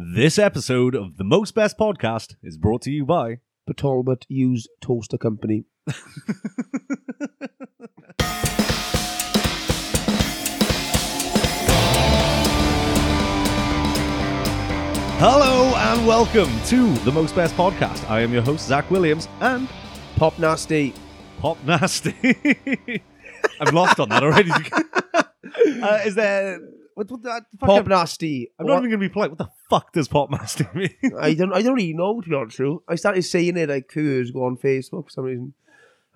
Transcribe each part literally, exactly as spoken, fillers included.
This episode of The Most Best Podcast is brought to you by Petalbert Used Toaster Company. Hello and welcome to The Most Best Podcast. I am your host, Zach Williams, and Pop Nasty. Pop Nasty. I'm lost on that already. uh, is there... What, what, what, Pop I'm, Nasty. I'm what? not even going to be polite. What the fuck does Pop Nasty mean? I don't I don't even know, to be honest with you. I started saying it like two years ago on Facebook for some reason.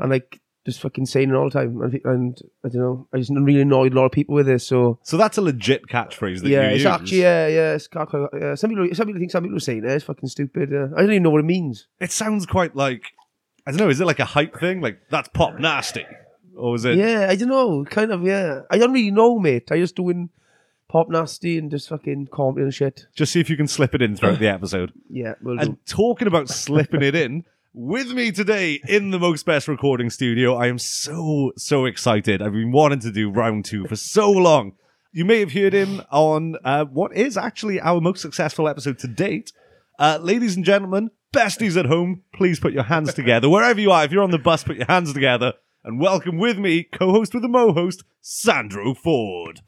And like just fucking saying it all the time. And, and I don't know. I just really annoyed a lot of people with this. So So that's a legit catchphrase that yeah, you use. Actually, yeah, yeah, it's actually, yeah. Some people, some people think some people are saying it. It's fucking stupid. Uh, I don't even know what it means. It sounds quite like, I don't know, is it like a hype thing? Like, that's Pop Nasty? Or is it? Yeah, I don't know. Kind of, yeah. I don't really know, mate. I just doing... Pop Nasty and just fucking comedy and shit. Just see if you can slip it in throughout the episode. Yeah, we'll and do. Talking about slipping it in, with me today in the Most Best recording studio, I am so, so excited. I've been wanting to do round two for so long. You may have heard him on uh, what is actually our most successful episode to date. Uh, ladies and gentlemen, besties at home, please put your hands together. Wherever you are, if you're on the bus, put your hands together. And welcome with me, co-host with the mo-host, Sandro Ford.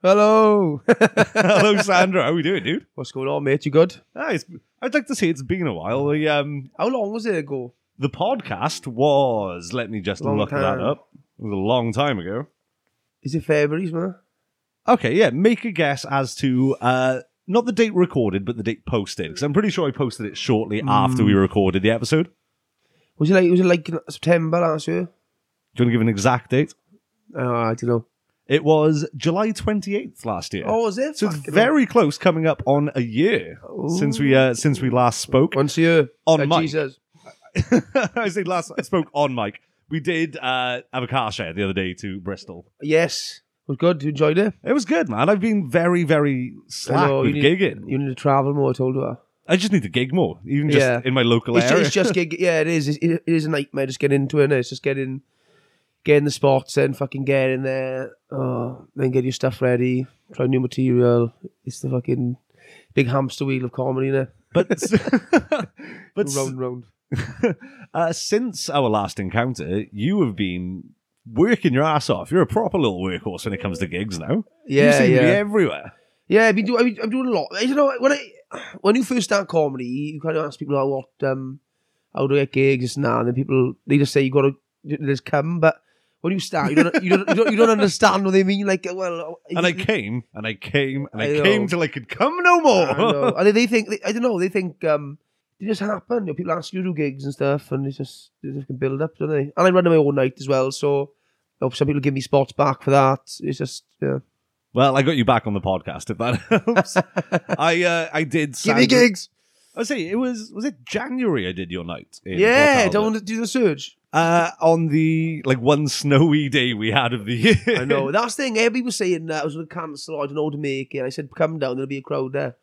Hello. Hello, Sandra. How are we doing, dude? What's going on, mate? You good? Ah, it's, I'd like to say it's been a while. We, um, How long was it ago? The podcast was... Let me just long look time. that up. It was a long time ago. Is it February's, man? Okay, yeah. Make a guess as to... Uh, not the date recorded, but the date posted. Because I'm pretty sure I posted it shortly mm. after we recorded the episode. Was it like was it like September last year? Do you want to give an exact date? Uh, I don't know. It was July twenty-eighth last year. Oh, was it? So it's very close, coming up on a year Ooh. since we uh, since we last spoke. Once a year. On uh, mic. Jesus. I say last I spoke on mic. We did uh, have a car share the other day to Bristol. Yes. It was good. You enjoyed it? It was good, man. I've been very, very slack know, with you need, gigging. You need to travel more, I told you that. I just need to gig more, even just yeah. in my local it's area. Just, it's just gig. Yeah, it is. It, it is a nightmare just getting into it. It's just getting... Get in the spots, then fucking get in there, oh, then get your stuff ready, try new material. It's the fucking big hamster wheel of comedy now. But, but round, round. uh, since our last encounter, you have been working your ass off. You're a proper little workhorse when it comes to gigs now. Yeah, you seem yeah. to be everywhere. Yeah, I've been doing. I've been, I'm doing a lot. You know, when I when you first start comedy, you kind of ask people, oh, "What? Um, how do I get gigs?" This and that, and then people they just say you got to just come, but. When you start, you don't, you don't, you don't, you don't understand what they mean. Like, well, and I came, and I came, and I, I came till I could come no more. I know. And they think, they, I don't know, they think um, they just happen. You know, people ask you to do gigs and stuff, and it's just they just can build up, don't they? And I run my own night as well, so you know, some people give me spots back for that. It's just, yeah. Well, I got you back on the podcast if that helps. I, uh, I did. Give me gigs. I say it was was it January I did your night. In yeah, don't want to do the surge. Uh, on the like one snowy day we had of the year. I know. That's the thing. Everybody was saying that I was going to cancel. I don't know how to make it. I said, come down. There'll be a crowd there.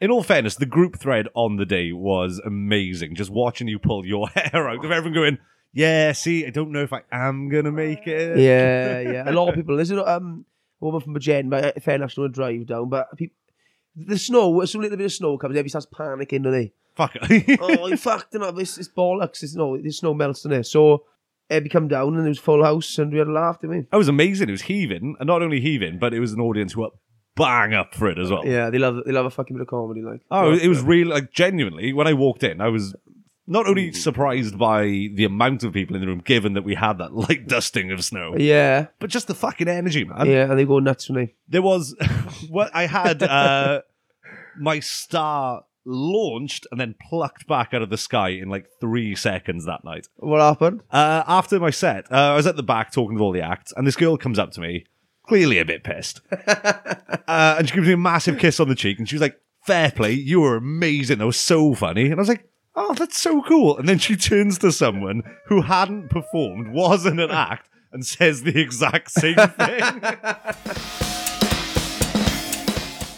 In all fairness, the group thread on the day was amazing. Just watching you pull your hair out of everyone going, yeah, see, I don't know if I am going to make it. Yeah, yeah. A lot of people. There's a um, woman from Bagen, but fair enough, she's going to drive down. But people. The snow, as soon as a bit of snow comes, everybody starts panicking, don't they? Fuck it. Oh, you fucked it up. It's, it's bollocks. It's, no, the snow melts in there. So, everybody come down and it was full house and we had a laugh, didn't we? It was amazing. It was heaving. And not only heaving, but it was an audience who were bang up for it as well. Yeah, they love they love a fucking bit of comedy. Like. Oh, it was really, like, genuinely, when I walked in, I was not only surprised by the amount of people in the room, given that we had that light dusting of snow. Yeah. But just the fucking energy, man. Yeah, and they go nuts for me. There was... Well, I had uh, my star launched and then plucked back out of the sky in like three seconds that night. What happened? Uh, after my set, uh, I was at the back talking to all the acts, and this girl comes up to me, clearly a bit pissed. uh, and she gives me a massive kiss on the cheek, and she was like, fair play, you were amazing, that was so funny. And I was like, oh, that's so cool. And then she turns to someone who hadn't performed, wasn't an act, and says the exact same thing.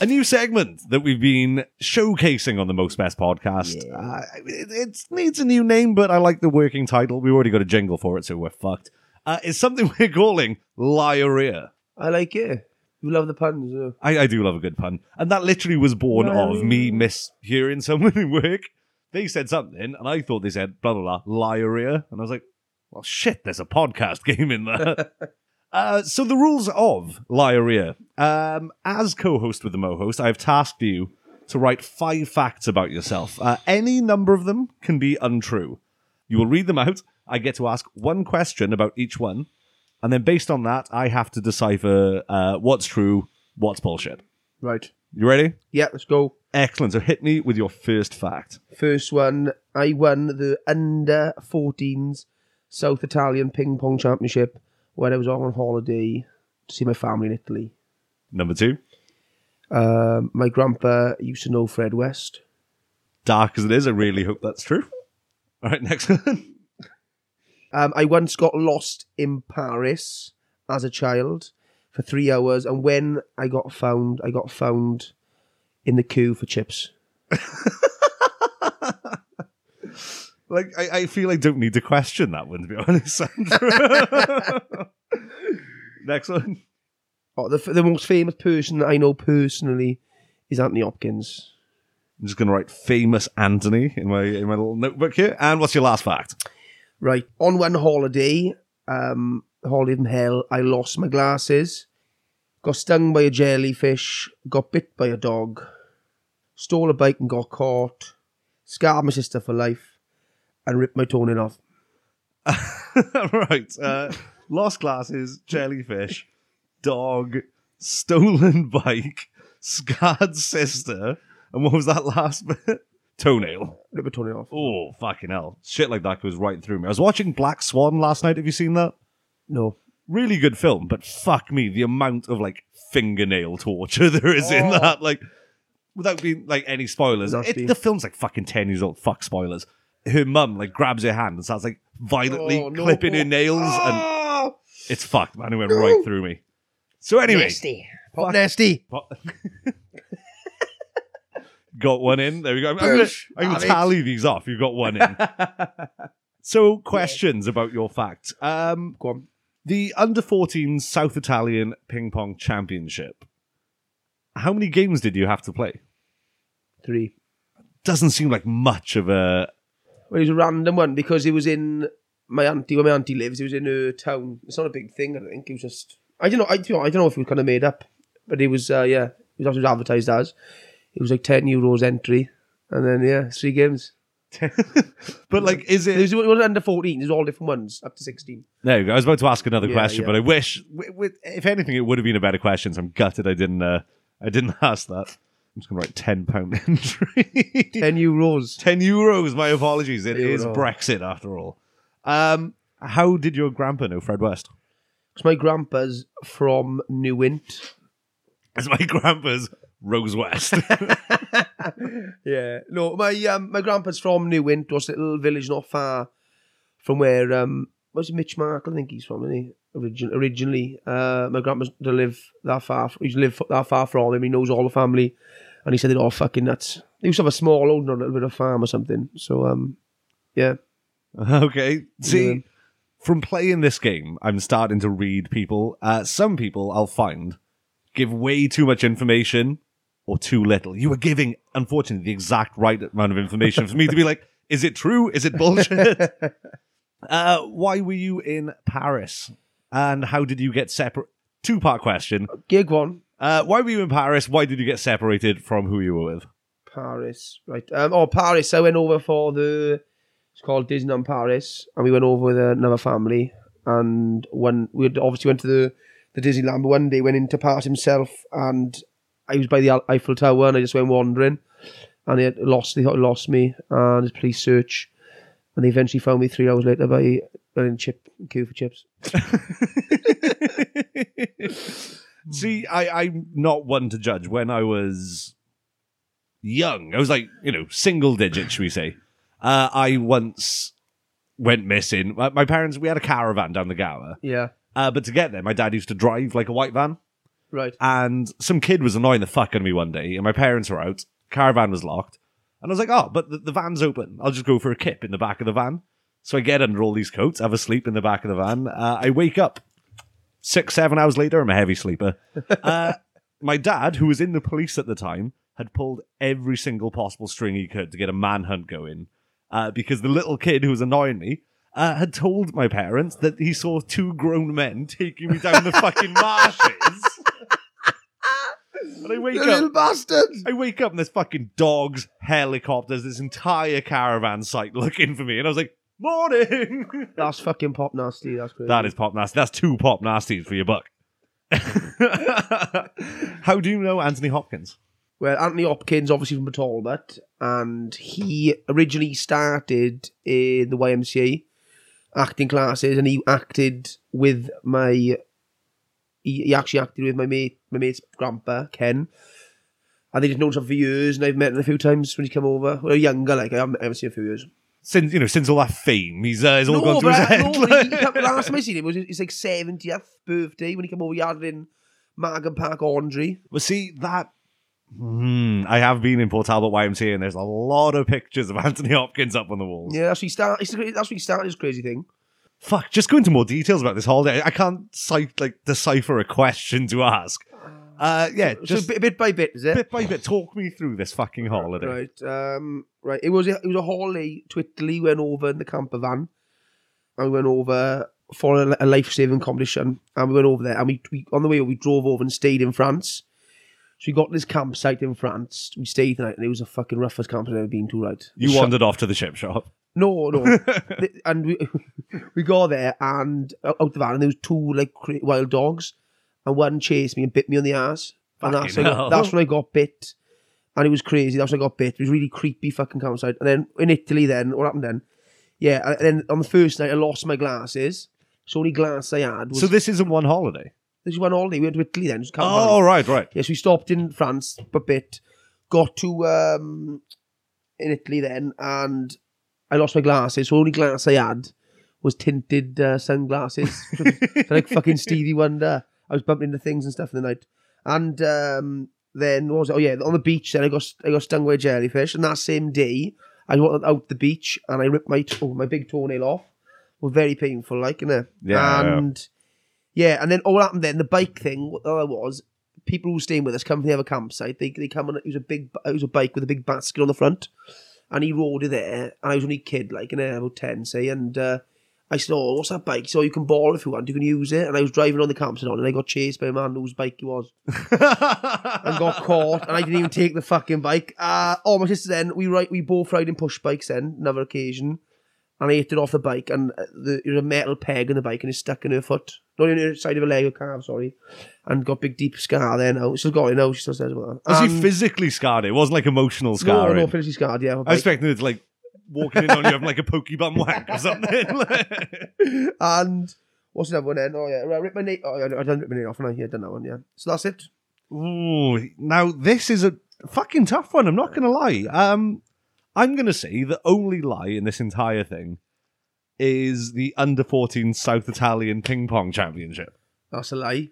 A new segment that we've been showcasing on the Most Best Podcast. Yeah. Uh, it, it needs a new name, but I like the working title. We've already got a jingle for it, so we're fucked. Uh, it's something we're calling Lyria. I like it. You love the puns, yeah. I, I do love a good pun. And that literally was born no. of me mishearing someone in work. They said something, and I thought they said, blah, blah, blah, Lyria. And I was like, well, shit, there's a podcast game in there. uh, so the rules of Lyria. Um, as co-host with the Mohost, I have tasked you to write five facts about yourself. Uh, any number of them can be untrue. You will read them out. I get to ask one question about each one. And then based on that, I have to decipher uh, what's true, what's bullshit. Right. You ready? Yeah, let's go. Excellent. So hit me with your first fact. First one, I won the under fourteens South Italian Ping Pong Championship when I was on holiday to see my family in Italy. Number two. Um, my grandpa used to know Fred West. Dark as it is, I really hope that's true. All right, next one. Um, I once got lost in Paris as a child for three hours, and when I got found, I got found in the queue for chips. Like, I, I feel I don't need to question that one, to be honest, Sandro. Next one. Oh, the, the most famous person that I know personally is Anthony Hopkins. I'm just going to write famous Anthony in my, in my little notebook here. And what's your last fact? Right. On one holiday, um, holiday from hell, I lost my glasses, got stung by a jellyfish, got bit by a dog, stole a bike and got caught, scarred my sister for life, and ripped my toenail off. Right. Uh, lost glasses, jellyfish, dog, stolen bike, scarred sister, and what was that last bit? Toenail. Rip a toenail off. Oh, fucking hell. Shit like that goes right through me. I was watching Black Swan last night. Have you seen that? No. Really good film, but fuck me, the amount of, like, fingernail torture there is oh. in that. Like, without being, like, any spoilers. It, the film's, like, fucking ten years old. Fuck spoilers. Her mum, like, grabs her hand and starts, like, violently oh, no. clipping her nails. Oh. And it's fucked, man. It went no. right through me. So, anyway. Nasty. Pop nasty. Pop- Got one in. There we go. I'm going to tally these off. You've got one in. So, questions yeah. about your fact. Um, go on. The under fourteen South Italian Ping Pong Championship. How many games did you have to play? Three. Doesn't seem like much of a... Well, it was a random one because it was in my auntie, where my auntie lives. It was in her town. It's not a big thing. I think it was just... I don't know. I don't, I don't know if it was kind of made up. But it was, uh, yeah, it was what it was advertised as. It was like ten euros entry, and then, yeah, three games. But, like, is it... It was, it was under fourteen. It was all different ones, up to sixteen. There you go. I was about to ask another yeah, question, yeah. but I wish... With, if anything, it would have been a better question, so I'm gutted I didn't uh, I didn't ask that. I'm just going to write ten pound entry. ten euros. ten euros, my apologies. It Euro. Is Brexit, after all. Um, how did your grandpa know Fred West? Because my grandpa's from Newent. Because my grandpa's... Rose West. Yeah. No, my um, my grandpa's from Newent, was a little village not far from where, um, where's Mitch Mark? I think he's from, isn't he? Origin- originally. Uh, my grandpa used to live that far, he's lived that far from him. He knows all the family. And he said they're all fucking nuts. They used to have a small old, a little bit of farm or something. So, um, yeah. Okay. See, yeah. From playing this game, I'm starting to read people. Uh, some people I'll find give way too much information. Or too little. You were giving, unfortunately, the exact right amount of information for me to be like, is it true? Is it bullshit? uh, why were you in Paris? And how did you get separate? Two-part question. Gig one. Uh, why were you in Paris? Why did you get separated from who you were with? Paris. Right. Um, oh, Paris. I went over for the... It's called Disneyland Paris. And we went over with another family. And one, we obviously went to the, the Disneyland. But one day went into Paris himself and... I was by the Eiffel Tower and I just went wandering and they lost, they thought they lost me and it's police search and they eventually found me three hours later by in chip queue for chips. See, I, I'm not one to judge. When I was young, I was like, you know, single digit, should we say. Uh, I once went missing. My, my parents, we had a caravan down the Gower. Yeah. Uh, but to get there, my dad used to drive like a white van. Right. And some kid was annoying the fuck out of me one day, and my parents were out, caravan was locked, and I was like, oh, but the, the van's open, I'll just go for a kip in the back of the van. So I get under all these coats, have a sleep in the back of the van, uh, I wake up, Six, seven hours later, I'm a heavy sleeper. Uh, my dad, who was in the police at the time, had pulled every single possible string he could to get a manhunt going uh, because the little kid who was annoying me uh, had told my parents that he saw two grown men taking me down the fucking marshes. And I wake you up, little bastard. I wake up and there's fucking dogs, helicopters, this entire caravan site looking for me. And I was like, morning. That's fucking pop nasty. That's crazy. That is pop nasty. That's two pop nasties for your buck. How do you know Anthony Hopkins? Well, Anthony Hopkins, obviously from Batalba, and he originally started in the Y M C A acting classes, and he acted with my, he, he actually acted with my mate, my mate's grandpa, Ken, and they just known each other for years, and I've met him a few times when he's come over. When I was younger, like, I haven't ever seen him for years. Since, you know, since all that fame, he's, uh, he's all no, gone to his head. No, he, he, the last time I seen him was his, like, seventieth birthday, when he came over, he had it in Maggan Park Ordnery. Well, see, that... Mm, I have been in Port Talbot Y M C A, and there's a lot of pictures of Anthony Hopkins up on the walls. Yeah, that's where he started. That's where he started his crazy thing. Fuck, just go into more details about this holiday. I can't cite, like, decipher a question to ask. Uh, yeah, so, just so bit, bit by bit, is it? Bit by bit. Talk me through this fucking holiday. Right, um, right. It was a, it was a holiday. Twitley went over in the camper van, and we went over for a, a life saving competition, and we went over there, and we, we on the way we drove over and stayed in France. So we got this campsite in France. We stayed the night, and it was the fucking roughest campsite I've ever been to, right? You Shut- wandered off to the chip shop. No, no. the, and we we got there, and out the van, and there was two, like, wild dogs, and one chased me and bit me on the ass. And that's when, I got, that's when I got bit. And it was crazy. That's when I got bit. It was a really creepy fucking campsite. And then in Italy then, what happened then? Yeah, and then on the first night, I lost my glasses. So the only glass I had was... So this isn't one holiday? There's one holiday. We went to Italy then. Oh, right, right. Yes, we stopped in France for a bit, got to um, in Italy then, and I lost my glasses. So the only glass I had was tinted uh, sunglasses. Like fucking Stevie Wonder. I was bumping into things and stuff in the night. And um, then, what was it? Oh, yeah, on the beach then, I got I got stung by a jellyfish. And that same day, I went out the beach and I ripped my oh, my big toenail off. It was very painful, like, innit? Yeah. And... Yeah. Yeah, and then all happened then, the bike thing, what that was, people who were staying with us come from the other campsite, they they come on, it was a big, it was a bike with a big basket on the front, and he rode it there, and I was only a kid, like, in about ten, say, and uh, I said, oh, what's that bike? He said, oh, you can borrow it if you want, you can use it, and I was driving on the campsite on, and I got chased by a man whose bike it was, and got caught, and I didn't even take the fucking bike. Uh, oh, my sister then, we ride, we both ride in push bikes then, another occasion, and I hit it off the bike, and the, there was a metal peg in the bike, and it's stuck in her foot. Not in her side of her leg or calf, sorry. And got a big, deep scar there now. She's got it now, she still says about that. Was he physically scarred? It wasn't like emotional scarring? No, no, physically scarred, yeah. I expected it to, like, walking in on you having, like, a pokebum whack or something. And what's another one then? Oh, yeah, I ripped my nail. Oh, yeah, I done ripped my nail off, and I yeah, done that one, yeah. So that's it. Ooh, now this is a fucking tough one, I'm not going to lie. Um... I'm going to say the only lie in this entire thing is the under fourteen South Italian Ping Pong Championship. That's a lie.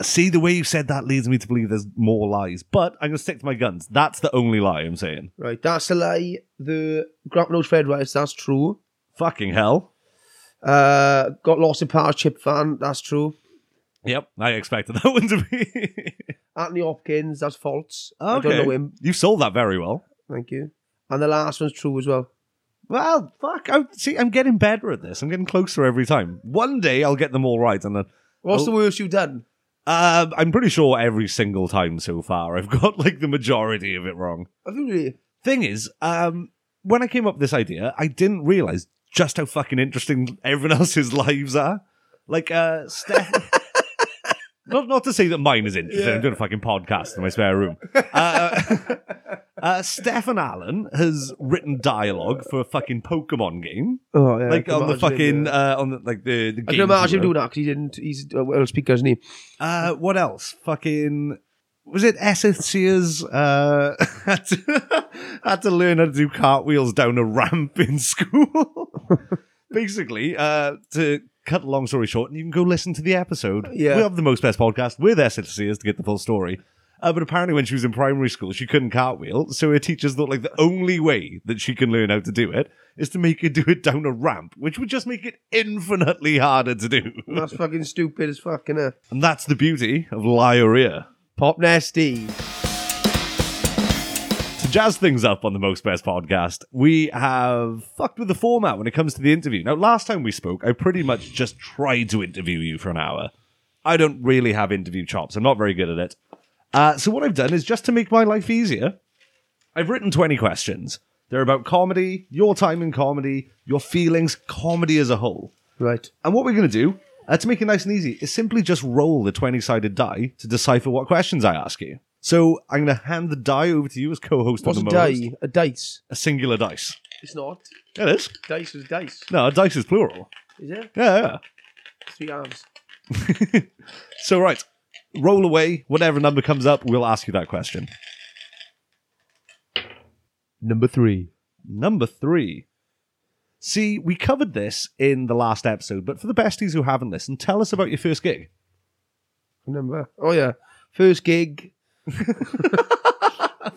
See, the way you said that leads me to believe there's more lies, but I'm going to stick to my guns. That's the only lie I'm saying. Right, that's a lie. The Grappano's Fred West, that's true. Fucking hell. Uh, got lost in Paris Chip Van, that's true. Yep, I expected that one to be. Anthony Hopkins, that's false. Okay. I don't know him. You sold that very well. Thank you. And the last one's true as well. Well, fuck. I, see, I'm getting better at this. I'm getting closer every time. One day, I'll get them all right. And then What's I'll, the worst you've done? Uh, I'm pretty sure every single time so far, I've got, like, the majority of it wrong. I think really. Thing is, um, when I came up with this idea, I didn't realise just how fucking interesting everyone else's lives are. Like, uh, Steph... Not not to say that mine is interesting. Yeah. I'm doing a fucking podcast in my spare room. Uh, uh, Stefan Allen has written dialogue for a fucking Pokemon game. Oh yeah, like on the fucking yeah. uh, on the, like the. the I can imagine him doing that because he didn't. He's a well speaker, isn't he? Uh, what else? Fucking was it Essencia's uh had, to, had to learn how to do cartwheels down a ramp in school. Basically, uh, to. Cut a long story short, and you can go listen to the episode. Yeah. We have the most best podcast with S L C S to get the full story. Uh, but apparently when she was in primary school, she couldn't cartwheel. So her teachers thought like the only way that she can learn how to do it is to make her do it down a ramp, which would just make it infinitely harder to do. That's fucking stupid as fuck, innit? And that's the beauty of Lyria. Pop nasty. Jazz things up on the Most Best Podcast, we have fucked with the format when it comes to the interview. Now, last time we spoke, I pretty much just tried to interview you for an hour. I don't really have interview chops. I'm not very good at it. Uh, so what I've done is, just to make my life easier, I've written twenty questions. They're about comedy, your time in comedy, your feelings, comedy as a whole. Right. And what we're going to do, uh, to make it nice and easy, is simply just roll the twenty-sided die to decipher what questions I ask you. So I'm going to hand the die over to you as co-host of the Most. What's a die? A dice? A singular dice. It's not. It is. Dice is dice. No, a dice is plural. Is it? Yeah, yeah. Three arms. So, right. Roll away. Whatever number comes up, we'll ask you that question. Number three. Number three. See, we covered this in the last episode, but for the besties who haven't listened, tell us about your first gig. Number. Oh, yeah. First gig...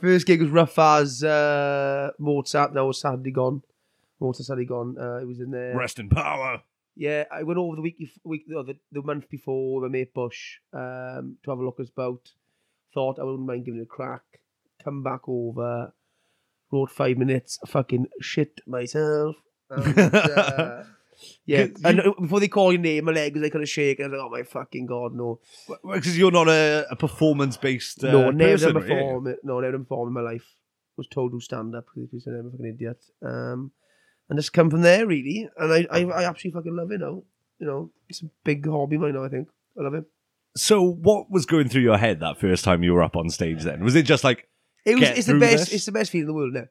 First gig was rough as uh, Mozart. Now it's sadly gone. Mozart's sadly gone. Uh, it was in there. Rest in power. Yeah, I went over the week, week no, the, the month before with my mate Bush um, to have a look at his boat. Thought I wouldn't mind giving it a crack. Come back over. Wrote five minutes. Fucking shit myself. And, uh, yeah, and before they call your name, my leg was like kind of shaking. I was like, oh my fucking god, no. Because you're not a, a performance-based uh, no, never person, done perform, yeah. No, never done perform in my life. I was told to stand up because I'm a fucking idiot. Um, and just come from there, really. And I, I, I absolutely fucking love it now. You know, it's a big hobby of mine now, I think. I love it. So what was going through your head that first time you were up on stage then? Was it just like, it was, it's the best. This? It's the best feeling in the world now.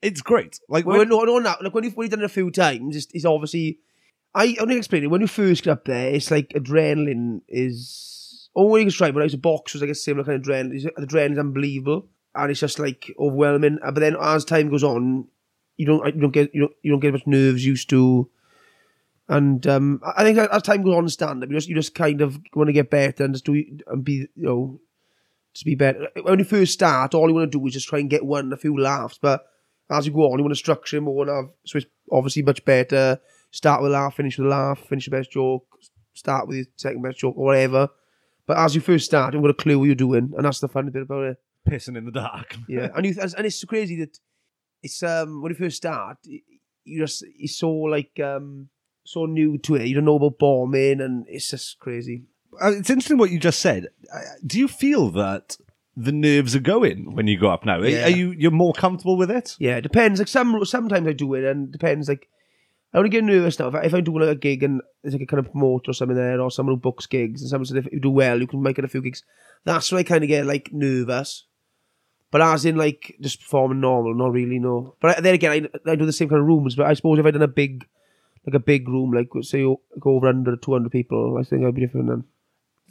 It's great. Like when, when, no, no, no. Like when you've, when you've done it a few times, it's, it's obviously... I only explain it. When you first get up there, it's like adrenaline is... Oh, you can try, but I was a boxer, it's like a similar kind of adrenaline. The adrenaline is unbelievable, and it's just like overwhelming. But then as time goes on, you don't, you don't get, you don't, you don't get as much nerves used to. And um, I think as time goes on in stand-up, you just, you just kind of want to get better and just do and be, you know, just be better. When you first start, all you want to do is just try and get one, a few laughs, but... As you go on, you want to structure him more and have, so it's obviously much better. Start with a laugh, finish with a laugh, finish the best joke, start with your second best joke, or whatever. But as you first start, you've got a clue what you're doing, and that's the funny bit about it. Pissing in the dark. Yeah, and you, and it's so crazy that it's um when you first start, you just it's so like um so new to it. You don't know about bombing, and it's just crazy. It's interesting what you just said. Do you feel that the nerves are going when you go up now? Yeah. Are you, you're more comfortable with it? Yeah, it depends. Like some, sometimes I do it, and it depends. Like I only get nervous now. If I, if I do like a gig and there's like a kind of promoter or something there, or someone who books gigs, and someone said if you do well, you can make it a few gigs. That's when I kind of get like nervous. But as in like just performing normal, not really, no. But I, then again, I, I do the same kind of rooms. But I suppose if I done a big, like a big room, like say go over one hundred, two hundred people, I think I'd be different then.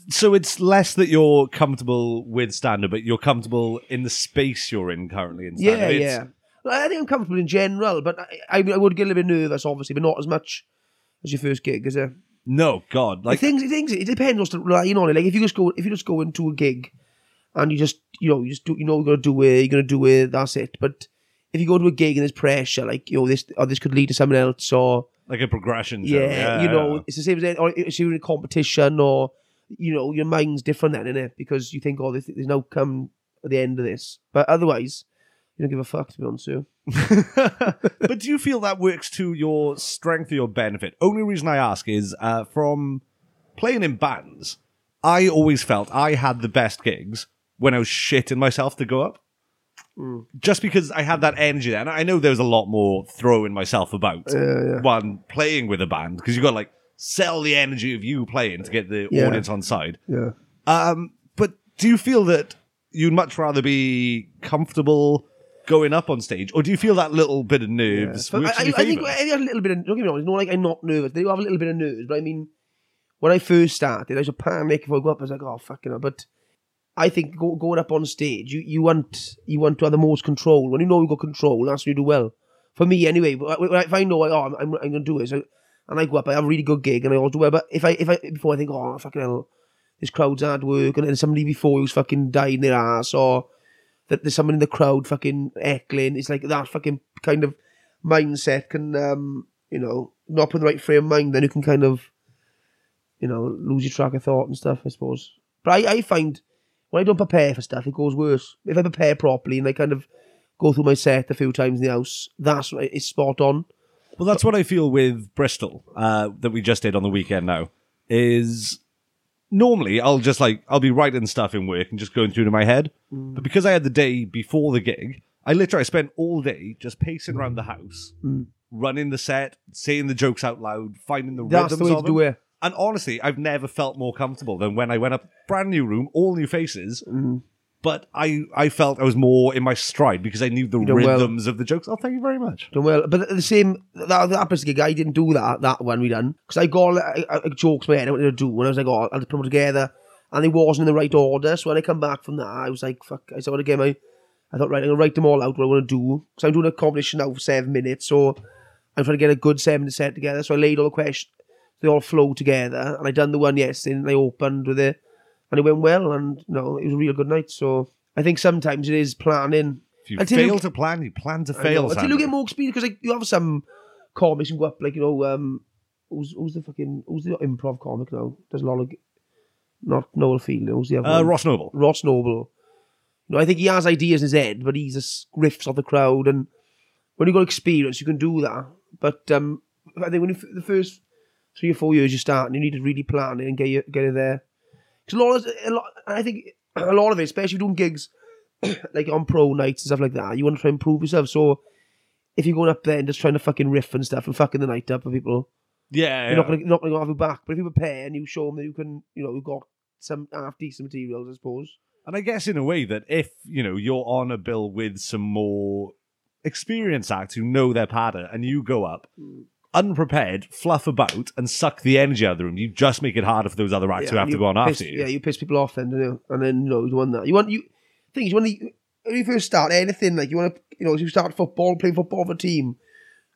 So it's less that you're comfortable with stand-up, but you're comfortable in the space you're in currently in stand-up. Yeah, it's... yeah. Well, I think I'm comfortable in general, but I, I would get a little bit nervous, obviously, but not as much as your first gig, is there? No, God. Like the things, the things, it depends what's relying on it. Like if you just go, if you just go into a gig, and you just, you know, you just do, you know, you're gonna do it, you're gonna do it, that's it. But if you go to a gig and there's pressure, like you know, this or this could lead to something else, or like a progression. Yeah, yeah, you know, yeah. It's the same as any, or if you're in a competition or. You know, your mind's different then, isn't it? Because you think, oh, there's an outcome at the end of this. But otherwise, you don't give a fuck, to be honest with you. But do you feel that works to your strength or your benefit? Only reason I ask is uh, from playing in bands, I always felt I had the best gigs when I was shitting myself to go up. Mm. Just because I had that energy there. And I know there was a lot more throwing myself about yeah, yeah. when playing with a band. Because you got like, sell the energy of you playing to get the yeah. audience on side. Yeah. Um, but do you feel that you'd much rather be comfortable going up on stage, or do you feel that little bit of nerves? Yeah. I, I, I think I have a little bit of, don't get me wrong, it's not like I'm not nervous. They do have a little bit of nerves, but I mean, when I first started, I was a panic if I go up. I was like, oh, fucking hell. But I think go, going up on stage, you, you want you want to have the most control. When you know you've got control, that's when you do well. For me, anyway. But if I know, oh, I'm, I'm, I'm going to do it, so... And I go up, I have a really good gig, and I always do well. But if I, if I, before I think, oh, fucking hell, there's crowds hard working, and somebody before who's fucking dying their ass, or that there's someone in the crowd fucking heckling. It's like that fucking kind of mindset can, um, you know, not put in the right frame of mind, then you can kind of, you know, lose your track of thought and stuff, I suppose. But I, I find when I don't prepare for stuff, it goes worse. If I prepare properly and I kind of go through my set a few times in the house, that's it's spot on. Well, that's what I feel with Bristol uh, that we just did on the weekend now, is normally I'll just like, I'll be writing stuff in work and just going through to my head. Mm. But because I had the day before the gig, I literally spent all day just pacing around the house, mm. running the set, saying the jokes out loud, finding the that's rhythms the way of to them. Do it. And honestly, I've never felt more comfortable than when I went up, brand new room, all new faces, mm. but I, I felt I was more in my stride because I knew the rhythms well. of the jokes. Oh, thank you very much. Done well. But the same, that happens to gig, I didn't do that, that one we done, because I got I, I, jokes in my head I wanted to do, and I was like, oh, I'll put them together, and it wasn't in the right order, so when I come back from that, I was like, fuck, I want to get my, I thought, right, I'm going to write them all out, what I want to do, because I'm doing a competition now for seven minutes, so I'm trying to get a good seven-minute set together, so I laid all the questions. They all flow together, and I done the one yesterday, and they opened with it, and it went well, and you know, it was a real good night. So I think sometimes it is planning. If you until fail you, to plan, you plan to fail. Know, until you get more experience, because like, you have some comics who go up, like you know, um, who's who's the fucking who's the improv comic now? There's a lot of not Noel Fielding. Who's the other uh, one? Ross Noble. Ross Noble. You know, I think he has ideas in his head, but he just riffs off the crowd, and when you got experience, you can do that. But um, I think when you, the first three or four years you start, and you need to really plan it and get you, get it there. Because a lot of a lot, I think a lot of it, especially if you're doing gigs like on pro nights and stuff like that, you want to try and improve yourself. So if you're going up there and just trying to fucking riff and stuff and fucking the night up for people, yeah, you're yeah. not gonna not gonna have you back. But if you prepare and you show them that you can, you know, you've got some half decent materials, I suppose. And I guess in a way that if you know you're on a bill with some more experienced acts who know their patter, and you go up. Mm. Unprepared, fluff about, and suck the energy out of the room. You just make it harder for those other acts yeah, who have to go on piss, after you. Yeah, you piss people off then, don't you? And then, you know, you want that. You want, you, thing is, you want to, when you first start anything, like, you want to, you know, if you start football, playing football for a team,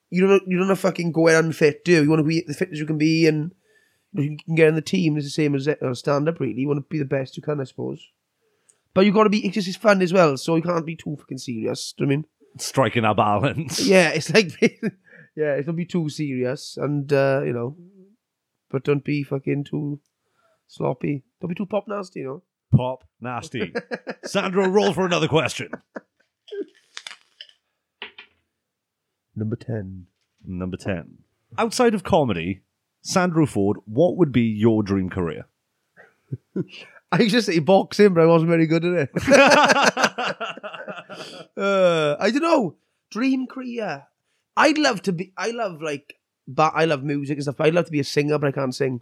you don't, you don't have to fucking go in unfit, do you? You want to be the fittest you can be, and you can get in the team. It's the same as stand-up, really. You want to be the best you can, I suppose. But you've got to be, it's just it's fun as well, so you can't be too fucking serious, do you know what I mean? Striking a balance. Yeah, it's like... Yeah, it don't be too serious, and, uh, you know, but don't be fucking too sloppy. Don't be too pop nasty, you know? Pop nasty. Sandro, roll for another question. Number ten. Number ten. Outside of comedy, Sandro Ford, what would be your dream career? I used to say boxing, but I wasn't very good at it. uh, I don't know. Dream career. I'd love to be, I love like, but I love music and stuff, but I'd love to be a singer, but I can't sing.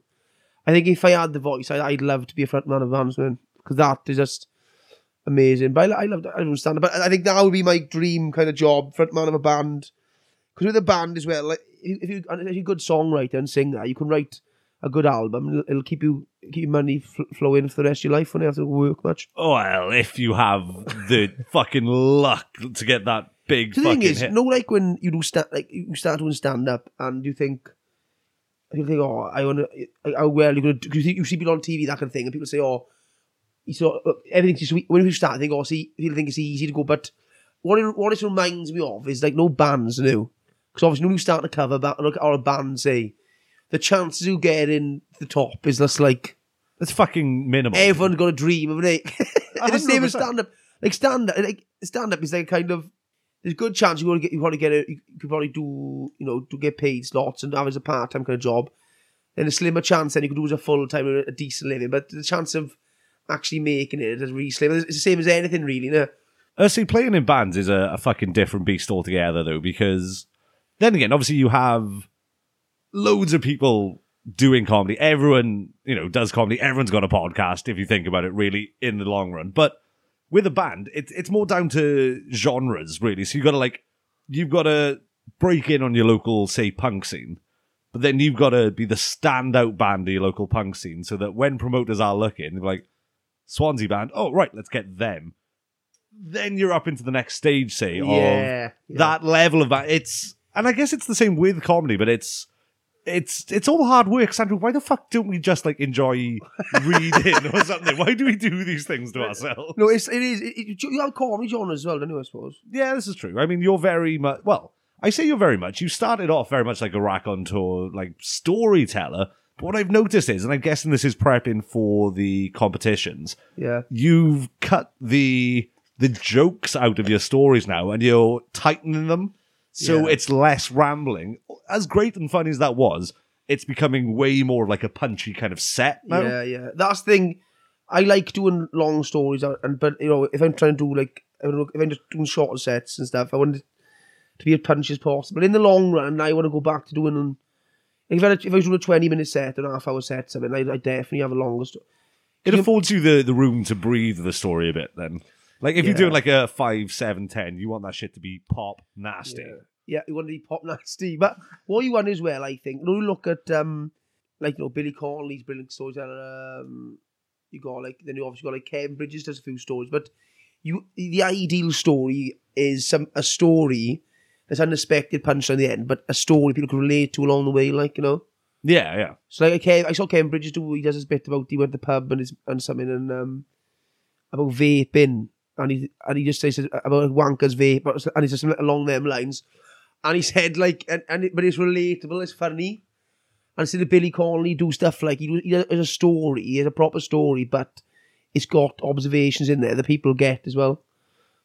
I think if I had the voice, I, I'd love to be a front man of bands, man, because that is just amazing. But I, I love, I don't stand up, but I think that would be my dream kind of job, front man of a band. Because with a band as well, like, if, you, if you're a good songwriter and singer, you can write a good album, it'll keep you keep your money fl- flowing for the rest of your life when you have to work much. Well, if you have the fucking luck to get that big the fucking thing is, hit. You know, like when you do sta- like you start doing stand up and you think, you think, oh, I want to, how well you're going to, because you see people on T V, that kind of thing, and people say, oh, you saw everything's just, when you start, I think, oh, see, people think it's easy to go, but what it, what it reminds me of is like no bands new, because obviously when you start to cover ba- or a band, say, the chances you get in the top is just like... That's fucking minimal. Everyone's got a dream, haven't they? It's the same as stand-up. Like, stand-up like stand-up is like kind of... There's a good chance you're going to get... You probably get a... You could probably do... You know, to get paid slots and have as a part-time kind of job. Then a slimmer chance then you could do as a full-time, a decent living. But the chance of actually making it is really slim. It's the same as anything, really, isn't it? Uh, see, playing in bands is a, a fucking different beast altogether, though, because... Then again, obviously you have... Loads of people doing comedy. Everyone, you know, does comedy. Everyone's got a podcast, if you think about it, really, in the long run. But with a band, it's it's more down to genres, really. So you've got to, like, you've got to break in on your local, say, punk scene. But then you've got to be the standout band of your local punk scene so that when promoters are looking, they're like, Swansea band, oh, right, let's get them. Then you're up into the next stage, say, yeah, of yeah. that level of... It's, and I guess it's the same with comedy, but it's... It's it's all hard work, Sandro. Why the fuck don't we just like enjoy reading or something? Why do we do these things to ourselves? No, it's it is. It, it, you have comedy genre as well, don't you? I suppose. Yeah, this is true. I mean, you're very much. Well, I say you're very much. You started off very much like a raconteur, like storyteller. But what I've noticed is, and I'm guessing this is prepping for the competitions. Yeah, you've cut the the jokes out of your stories now, and you're tightening them. So yeah. It's less rambling. As great and funny as that was, it's becoming way more like a punchy kind of set now. Yeah, yeah. That's the thing. I like doing long stories, and but you know, if I'm trying to do like, if I'm just doing shorter sets and stuff, I want it to be as punchy as possible. But in the long run, I want to go back to doing. If I, if I was doing a twenty-minute set, or a half-hour set, something, I, I definitely have a longer story. It you affords know, you the, the room to breathe the story a bit then. Like, if yeah. you're doing, like, a five, seven, ten, you want that shit to be pop nasty. Yeah, yeah you want to be pop nasty. But what you want as well, I think, you know, you look at, um, like, you know, Billy Connolly's brilliant stories, and um, you got, like, then you obviously got, like, Kevin Bridges does a few stories, but you, the ideal story is some a story that's unexpected punch on the end, but a story people can relate to along the way, like, you know? Yeah, yeah. So, like, Kev, I saw Kevin Bridges do, he does his bit about, he went to the pub and, his, and something, and um, about vaping. And he and he just says about wankers vape, and he says something along them lines. And he said like, and, and it, but it's relatable, it's funny. And instead of Billy Connolly do stuff like he does, he has a story, he has a proper story, but it's got observations in there that people get as well.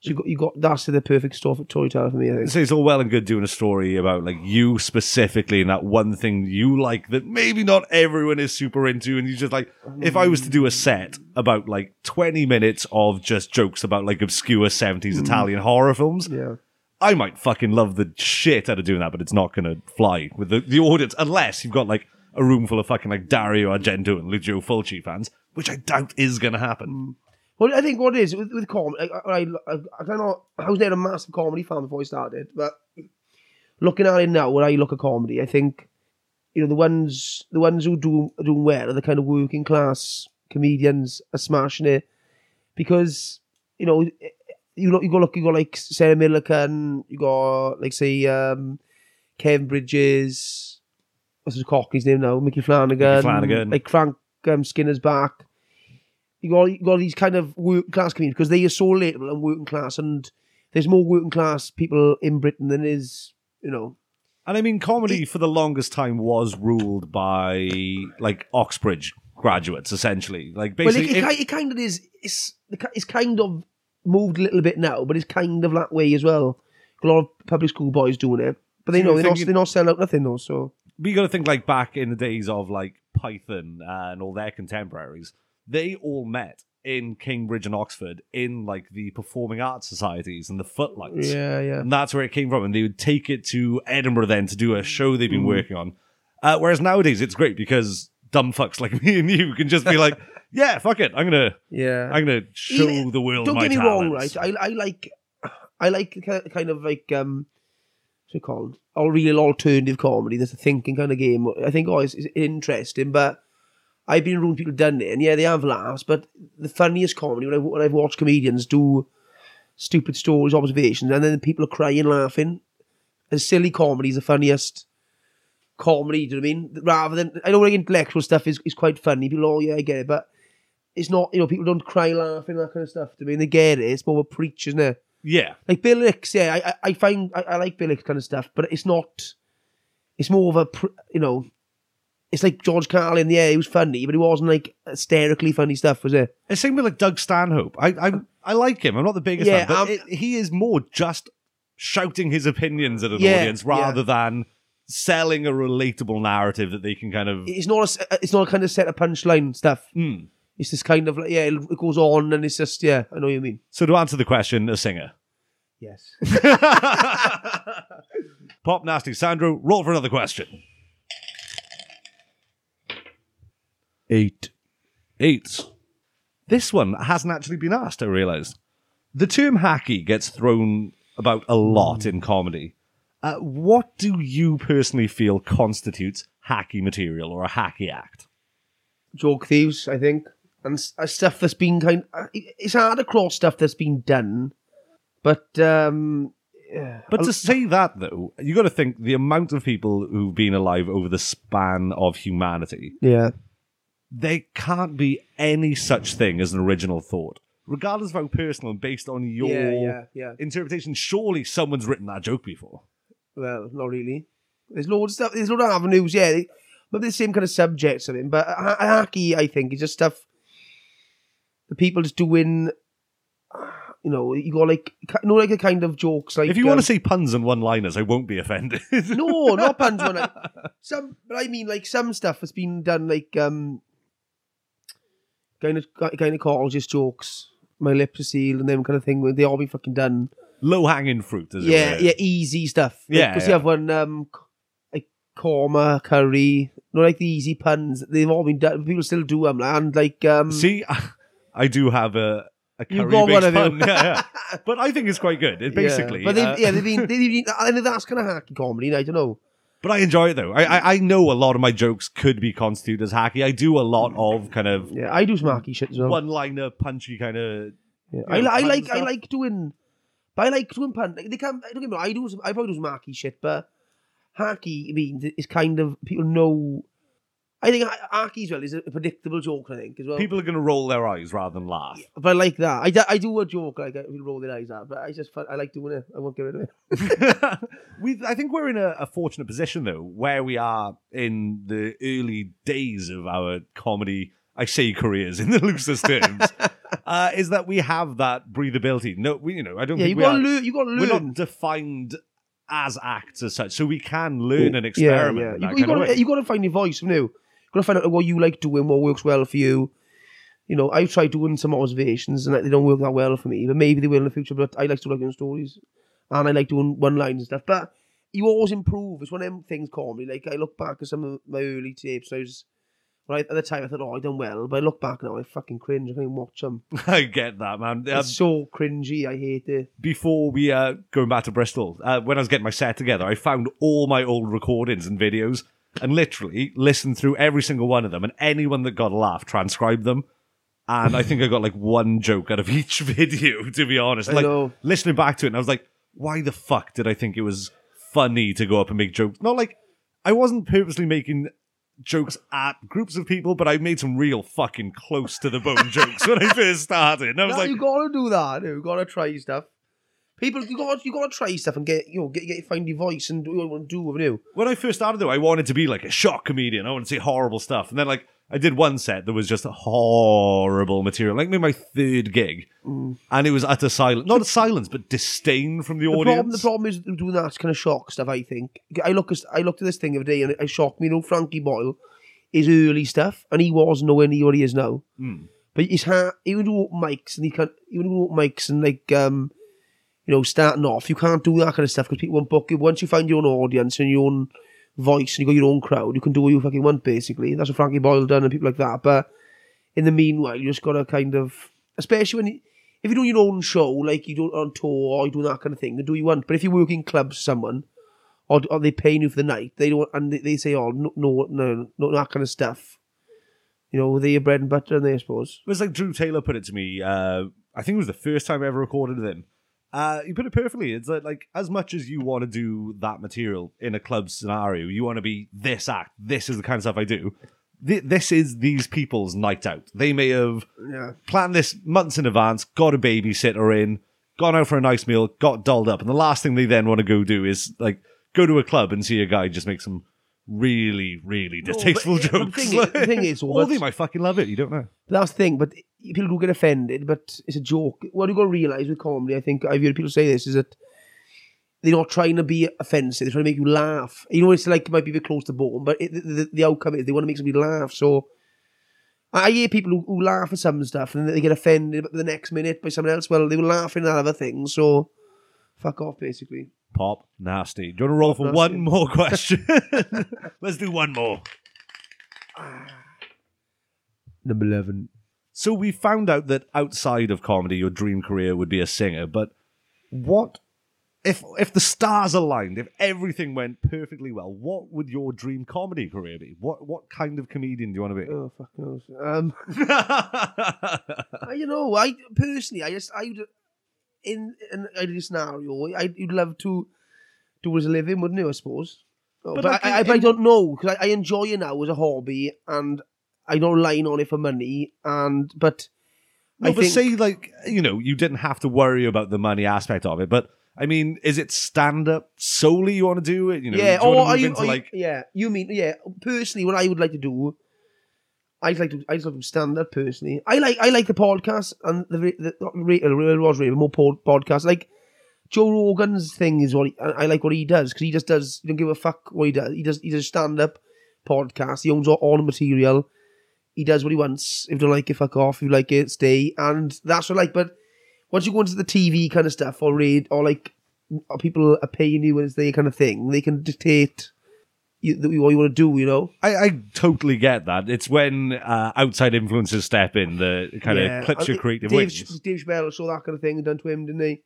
So you got you got that's the perfect storyteller for me, I think. So it's all well and good doing a story about like you specifically and that one thing you like that maybe not everyone is super into, and you just like mm. if I was to do a set about like twenty minutes of just jokes about like obscure seventies mm. Italian horror films, yeah. I might fucking love the shit out of doing that, but it's not gonna fly with the, the audience unless you've got like a room full of fucking like Dario Argento and Lucio Fulci fans, which I doubt is gonna happen. Mm. Well, I think what it is, with, with comedy, I, I, I, I, cannot, I was never a massive comedy fan before I started, but looking at it now, when I look at comedy, I think, you know, the ones the ones who do do well are the kind of working class comedians are smashing it, because, you know, you look, you go look, you got like Sarah Millican, you got like say um, Kevin Bridges, what's his cockney's name now, Mickey Flanagan, Mickey Flanagan. like Frank um, Skinner's back. You got, you got these kind of working class communities because they are so relatable and working class, and there's more working class people in Britain than is, you know. And I mean, comedy it, for the longest time was ruled by like Oxbridge graduates, essentially. Like basically, well, it, it, it, it kind of is. It's it's kind of moved a little bit now, but it's kind of that way as well. A lot of public school boys doing it, but they so know they're not, they're not selling out nothing though. So but you got to think like back in the days of like Python and all their contemporaries. They all met in Cambridge and Oxford in like the performing arts societies and the footlights. Yeah, yeah. And that's where it came from. And they would take it to Edinburgh then to do a show they've been mm. working on. Uh, whereas nowadays it's great because dumb fucks like me and you can just be like, yeah, fuck it. I'm going to yeah. I'm gonna show yeah. the world Don't my talents. Don't get me wrong, right? I, I like I like kind of like, um, what's it called? All real alternative comedy. There's a thinking kind of game. I think, oh, it's, it's interesting, but I've been around people done it, and yeah, they have laughs, but the funniest comedy, when I've, when I've watched comedians do stupid stories, observations, and then people are crying, laughing, and silly comedy is the funniest comedy, do you know what I mean? Rather than, I know like intellectual stuff is, is quite funny, people, oh yeah, I get it, but it's not, you know, people don't cry laughing, that kind of stuff, do you know what I mean? They get it, it's more of a preach, isn't it? Yeah. Like Bill Hicks, yeah, I, I, I find, I, I like Bill Hicks kind of stuff, but it's not, it's more of a, you know, it's like George Carlin, yeah, he was funny, but he wasn't like hysterically funny stuff, was it? It's same with like Doug Stanhope. I I, I like him. I'm not the biggest yeah, fan, but it, he is more just shouting his opinions at an yeah, audience rather yeah. than selling a relatable narrative that they can kind of. It's not a, it's not a kind of set of punchline stuff. Mm. It's this kind of like yeah, it goes on and it's just yeah, I know what you mean. So to answer the question, a singer. Yes. Pop nasty Sandro, roll for another question. Eight. Eight. This one hasn't actually been asked, I realise. The term hacky gets thrown about a lot in comedy. Uh, what do you personally feel constitutes hacky material or a hacky act? Joke thieves, I think. And stuff that's been kind of, it's hard across stuff that's been done, but um, Yeah. But to say that, though, you got to think the amount of people who've been alive over the span of humanity. Yeah. There can't be any such thing as an original thought. Regardless of how personal and based on your yeah, yeah, yeah. interpretation, surely someone's written that joke before. Well, not really. There's loads of stuff. There's loads of avenues, yeah. They, maybe the same kind of subject or something, but hacky, I think, is just stuff the people just doing. You know, you got like, you know, like a kind of jokes. Like, if you um, want to say puns and one-liners, I won't be offended. No, not puns. One, some, but I mean, like some stuff has been done, like um, kind of gynecologist jokes. My lips are sealed, and them kind of thing. Where they all be fucking done. Low-hanging fruit, as yeah, it yeah, easy stuff. Yeah, because like, yeah. you have one um, like korma, curry. You know, like the easy puns. They've all been done. People still do them, and like um, see, I do have a. A curry-based got one of pun, yeah, yeah. But I think it's quite good. It basically, yeah. But they've, uh, yeah, they've been, they've been, that's kind of hacky comedy. I don't know, but I enjoy it though. I, I, I know a lot of my jokes could be constituted as hacky. I do a lot of kind of, yeah, I do some hacky shit as well. One-liner, punchy kind of. Yeah. You know, I, I like, stuff. I like doing, but I like doing pun. They can't. Don't get me wrong. I do. Some, I probably do some hacky shit, but hacky, I mean, it's kind of people know. I think hacky as well is a predictable joke, I think, as well. People are going to roll their eyes rather than laugh. Yeah, but I like that. I do, I do a joke like people roll their eyes at, but I just I like doing it. I won't get rid of it. we, I think we're in a, a fortunate position, though, where we are in the early days of our comedy, I say careers in the loosest terms, uh, is that we have that breathability. No, we, you know, I don't yeah, think we are. Lear- you got to learn. We're not defined as acts as such, so we can learn and experiment. Yeah, yeah. You've got you to find your voice, haven't you? Got to find out what you like doing, what works well for you. You know, I've tried doing some observations and like, they don't work that well for me, but maybe they will in the future. But I like to like doing stories and I like doing one line and stuff. But you always improve. It's one of them things, comedy. Like, I look back at some of my early tapes. I was, right at the time, I thought, oh, I done well. But I look back now and I fucking cringe. I can't even watch them. I get that, man. It's um, so cringy. I hate it. Before we, uh, going back to Bristol, uh, when I was getting my set together, I found all my old recordings and videos. And literally listened through every single one of them, and anyone that got a laugh transcribed them. And I think I got like one joke out of each video, to be honest. Like, I know. Listening back to it, and I was like, why the fuck did I think it was funny to go up and make jokes? Not like I wasn't purposely making jokes at groups of people, but I made some real fucking close to the bone jokes when I first started. And I was no, like, you gotta do that, you gotta try stuff. People, you got you got to try stuff and get you know get get find your voice and do what you want to do with you. When I first started though, I wanted to be like a shock comedian. I wanted to say horrible stuff, and then like I did one set that was just horrible material. Like maybe my third gig, mm. and it was utter silence, not silence, but disdain from the, the audience. Problem, the problem is doing that kind of shock stuff. I think I look I looked at this thing the other day and it shocked me. You know, Frankie Boyle, his early stuff, and he was nowhere near what he is now. Mm. But his heart, he would do open mics and he can he would do open mics and like um. You know, starting off, you can't do that kind of stuff because people won't book you. Once you find your own audience and your own voice and you got your own crowd, you can do what you fucking want, basically. That's what Frankie Boyle done and people like that. But in the meanwhile, you just got to kind of, especially when, you, if you're doing your own show, like you do on tour or you do that kind of thing, you do what you want. But if you work in clubs with someone or, or they paying you for the night, they don't, and they, they say, oh, no, no, no, no, that kind of stuff. You know, they're your bread and butter, and they, I suppose. It was like Drew Taylor put it to me. Uh, I think it was the first time I ever recorded with him. Uh, you put it perfectly. It's like, like as much as you want to do that material in a club scenario, you want to be this act. This is the kind of stuff I do. Th- this is these people's night out. They may have yeah. planned this months in advance, got a babysitter in, gone out for a nice meal, got dolled up. And the last thing they then want to go do is like go to a club and see a guy just make some really, really distasteful no, but, jokes. The thing, like, is, the thing is, all well, they might fucking love it. You don't know. That's the thing, but... People do get offended, but it's a joke. What you've got to realise with comedy, I think, I've heard people say this, is that they're not trying to be offensive. They're trying to make you laugh. You know, it's like it might be a bit close to bone, but it, the, the outcome is they want to make somebody laugh. So I hear people who, who laugh at some stuff and then they get offended the next minute by someone else. Well, they were laughing at other things, so fuck off, basically. Pop nasty. Do you want to roll Pop for nasty. One more question? Let's do one more. Number eleven. So we found out that outside of comedy, your dream career would be a singer. But what, if if the stars aligned, if everything went perfectly well, what would your dream comedy career be? What what kind of comedian do you want to be? Oh, fuck knows. Um, I, you know, I personally, I just, I, in an ideal scenario, I'd, you'd love to do as a living, wouldn't you, I suppose? No, but but like I, I, in, I don't know, because I, I enjoy it now as a hobby, and I don't line on it for money, and but... No, I but think, say, like, you know, you didn't have to worry about the money aspect of it, but... I mean, is it stand-up solely you want to do it? You know, yeah, do you or are you, are like... you... Yeah, you mean, yeah. Personally, what I would like to do, I'd like to I'd like to stand-up, personally. I like I like the podcast, and the, the, not the Ross Raven, more podcasts. Like, Joe Rogan's thing is what he, I like what he does, because he just does, you don't give a fuck what he does. He does, he does stand-up podcast. He owns all, all the material. He does what he wants. If you don't like it, fuck off. If you like it, stay. And that's what I like, but... Once you go into the T V kind of stuff, or read, or like, or people are paying you as they kind of thing, they can dictate you, what you want to do, you know? I, I totally get that. It's when uh, outside influences step in that kind yeah. of clips and your creative Dave, wings. Dave Schmell saw that kind of thing done to him, didn't he?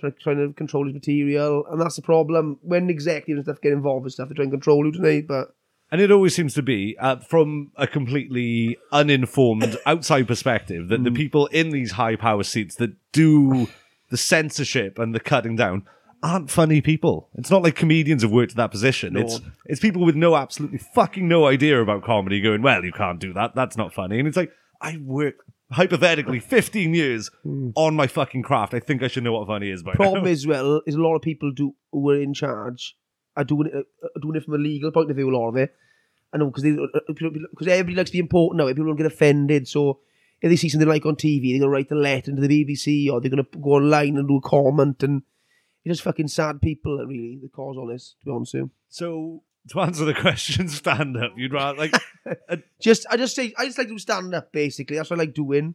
Try, trying to control his material, and that's the problem. When executives and stuff get involved and stuff, they try and control you, don't they? But... And it always seems to be, uh, from a completely uninformed outside perspective, that mm. the people in these high-power seats that do the censorship and the cutting down aren't funny people. It's not like comedians have worked in that position. No. It's it's people with no absolutely fucking no idea about comedy going, well, you can't do that. That's not funny. And it's like, I worked hypothetically fifteen years mm. on my fucking craft. I think I should know what funny is by now. Problem is, well, is a lot of people do who are in charge... Are doing, it, are doing it from a legal point of view, a lot of it. I know, because everybody likes to be important now. People don't get offended, so if they see something like on T V, they're going to write a letter to the B B C, or they're going to go online and do a comment, and you're just fucking sad people, really, that cause all this, to be honest with you. So, to answer the question, stand-up, you'd rather, like... a... just, I just say, I just like to stand-up, basically. That's what I like doing.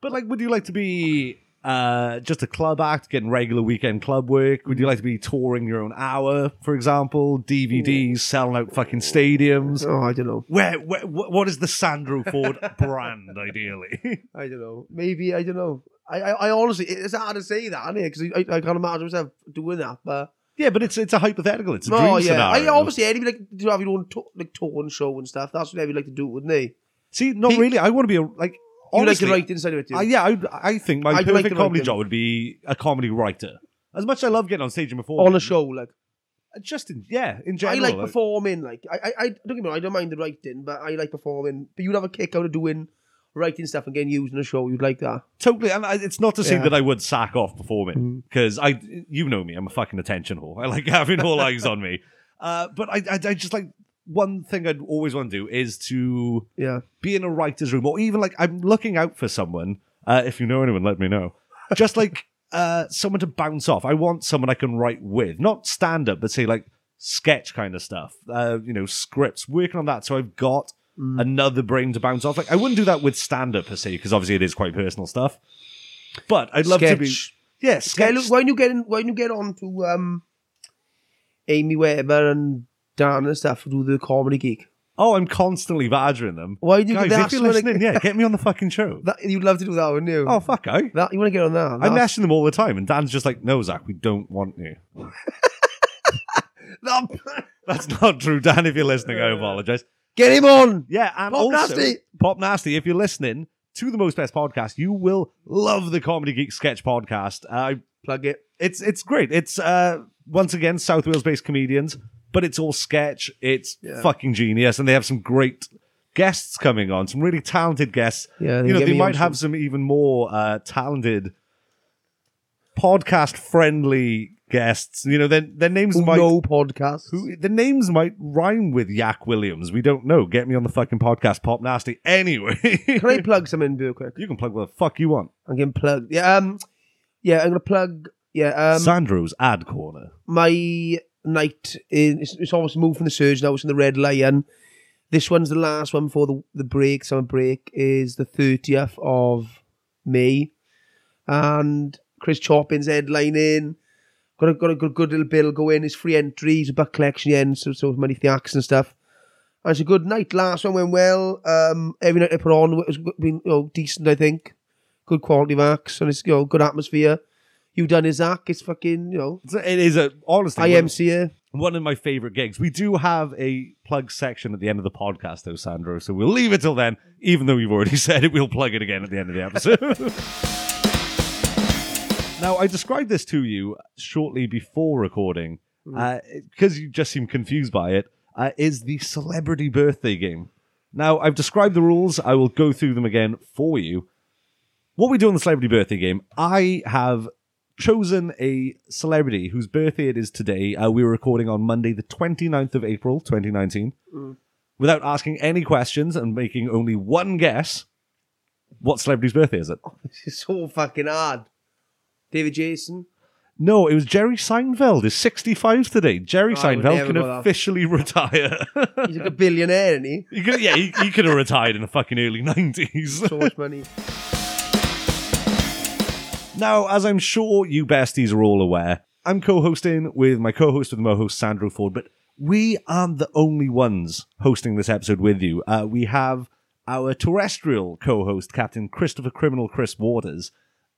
But, like, would you like to be... Uh, just a club act, getting regular weekend club work? Would you like to be touring your own hour, for example? D V Ds, selling out fucking stadiums? Oh, I don't know. Where, where what is the Sandro Ford brand, ideally? I don't know. Maybe, I don't know. I, I, I honestly, it's hard to say that, isn't it? Because I, I can't imagine myself doing that, but... Yeah, but it's it's a hypothetical. It's a no, dream yeah. scenario. I, obviously, I'd be like to have your own to- like tour and show and stuff. That's what I'd like to do, wouldn't they? See, not he, really. I want to be a... like. Honestly, you like to write inside of it too. Uh, yeah, I, I think my I'd perfect like comedy job would be a comedy writer. As much as I love getting on stage and performing. On a show, like. Just in, yeah, in general. I like, like performing, like. I, I, I don't get me wrong, I don't mind the writing, but I like performing. But you'd have a kick out of doing writing stuff and getting used in a show. You'd like that. Totally. And I, it's not to say yeah. that I would sack off performing, because mm. I, you know me, I'm a fucking attention whore. I like having all eyes on me. Uh, but I, I, I just like. One thing I'd always want to do is to yeah. be in a writer's room, or even like I'm looking out for someone. Uh, if you know anyone, let me know. Just like uh, someone to bounce off. I want someone I can write with, not stand up, but say like sketch kind of stuff. Uh, you know, scripts, working on that. So I've got mm. another brain to bounce off. Like I wouldn't do that with stand up per se, because obviously it is quite personal stuff. But I'd love sketch. to be yeah. Sketch. Look, why don't you get in, why don't you get on to um, Amy Webber and. Dan and stuff do the Comedy Geek. Oh, I'm constantly badgering them. Why do you guys? If you're listening, like, yeah, get me on the fucking show. That, you'd love to do that, wouldn't you? Oh fuck, I. That, you want to get on that? I'm messing them all the time, and Dan's just like, "No, Zach, we don't want you." That's not true, Dan. If you're listening, I apologize. Get him on. Yeah, and Pop also Nasty. Pop Nasty. If you're listening to the Most Best Podcast, you will love the Comedy Geek Sketch Podcast. I uh, plug it. It's it's great. It's uh, once again South Wales-based comedians. But it's all sketch. It's yeah. fucking genius. And they have some great guests coming on, some really talented guests. Yeah, you know, they might have some even more uh, talented podcast-friendly guests. You know, their, their names who might... No podcasts. Who, their names might rhyme with Yak Williams. We don't know. Get me on the fucking podcast, Pop Nasty. Anyway. Can I plug something real quick? You can plug what the fuck you want. I'm getting plugged. Yeah, um, yeah I'm going to plug... Yeah, um, Sandro's Ad Corner. My... Night in, it's, it's almost moved from the Surge now. It's in the Red Lion. This one's the last one before the the break. Summer break is the thirtieth of May, and Chris Chopin's headlining. Got a got a good, good little bill going. It's free entry. It's a back collection end, so so many theacs and stuff. And it's a good night. Last one went well. Um, every night I put on was been you know, decent. I think good quality of acts, and it's you know good atmosphere. You done his act, it's fucking, you know. It is, a honestly. I M C A. One of my favourite gigs. We do have a plug section at the end of the podcast, though, Sandro, so we'll leave it till then. Even though we've already said it, we'll plug it again at the end of the episode. Now, I described this to you shortly before recording, because uh, you just seem confused by it, uh, is the celebrity birthday game. Now, I've described the rules. I will go through them again for you. What we do in the celebrity birthday game, I have chosen a celebrity whose birthday it is today. Uh, we were recording on Monday, the twenty-ninth of April, twenty nineteen. Mm. Without asking any questions and making only one guess, what celebrity's birthday is it? Oh, this is so fucking hard. David Jason? No, it was Jerry Seinfeld. He's sixty-five today. Jerry oh, Seinfeld can officially off. retire. He's like a billionaire, isn't he? he could, yeah, he, he could have retired in the fucking early nineties. So much money. Now, as I'm sure you besties are all aware, I'm co-hosting with my co-host of the Mo-host, Sandro Ford, but we aren't the only ones hosting this episode with you. Uh, we have our terrestrial co-host, Captain Christopher Criminal Chris Waters.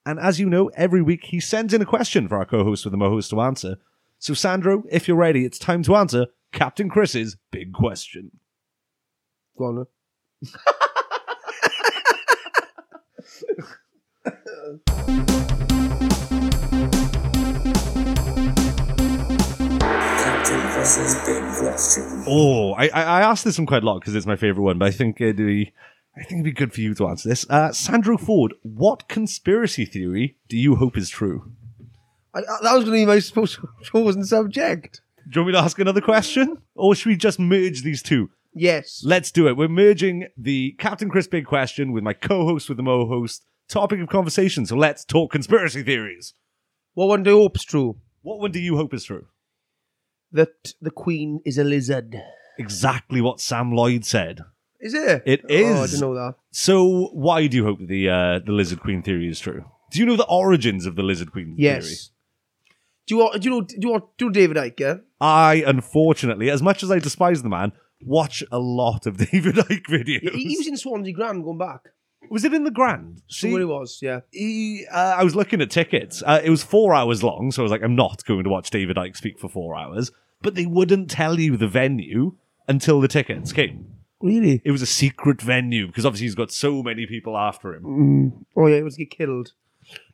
And as you know, every week he sends in a question for our co-host with the Mo-host to answer. So, Sandro, if you're ready, it's time to answer Captain Chris's big question. Go on, Captain Chris's big question. Oh, I, I asked this one quite a lot because it's my favourite one, but I think it'd be... I think it'd be good for you to answer this. Uh, Sandro Ford, what conspiracy theory do you hope is true? I, I, that was going to be my supposed chosen subject. Do you want me to ask another question? Or should we just merge these two? Yes. Let's do it. We're merging the Captain Chris Big Question with my co-host with the Mo-host topic of conversation. So let's talk conspiracy theories. What one do you hope is true? What one do you hope is true? That the Queen is a lizard. Exactly what Sam Lloyd said. Is it? It is. Oh, I didn't know that. So why do you hope the uh, the Lizard Queen theory is true? Do you know the origins of the Lizard Queen yes. theory? Yes. Do you do you know do you want do David Icke? I unfortunately, as much as I despise the man, watch a lot of David Icke videos. He, he was in Swansea Grand going back. Was it in the Grand? See, sure it was, yeah. He, uh, I was looking at tickets. Uh, it was four hours long, so I was like, I'm not going to watch David Icke speak for four hours. But they wouldn't tell you the venue until the tickets came. Really? It was a secret venue, because obviously he's got so many people after him. Mm. Oh, yeah, he was get killed.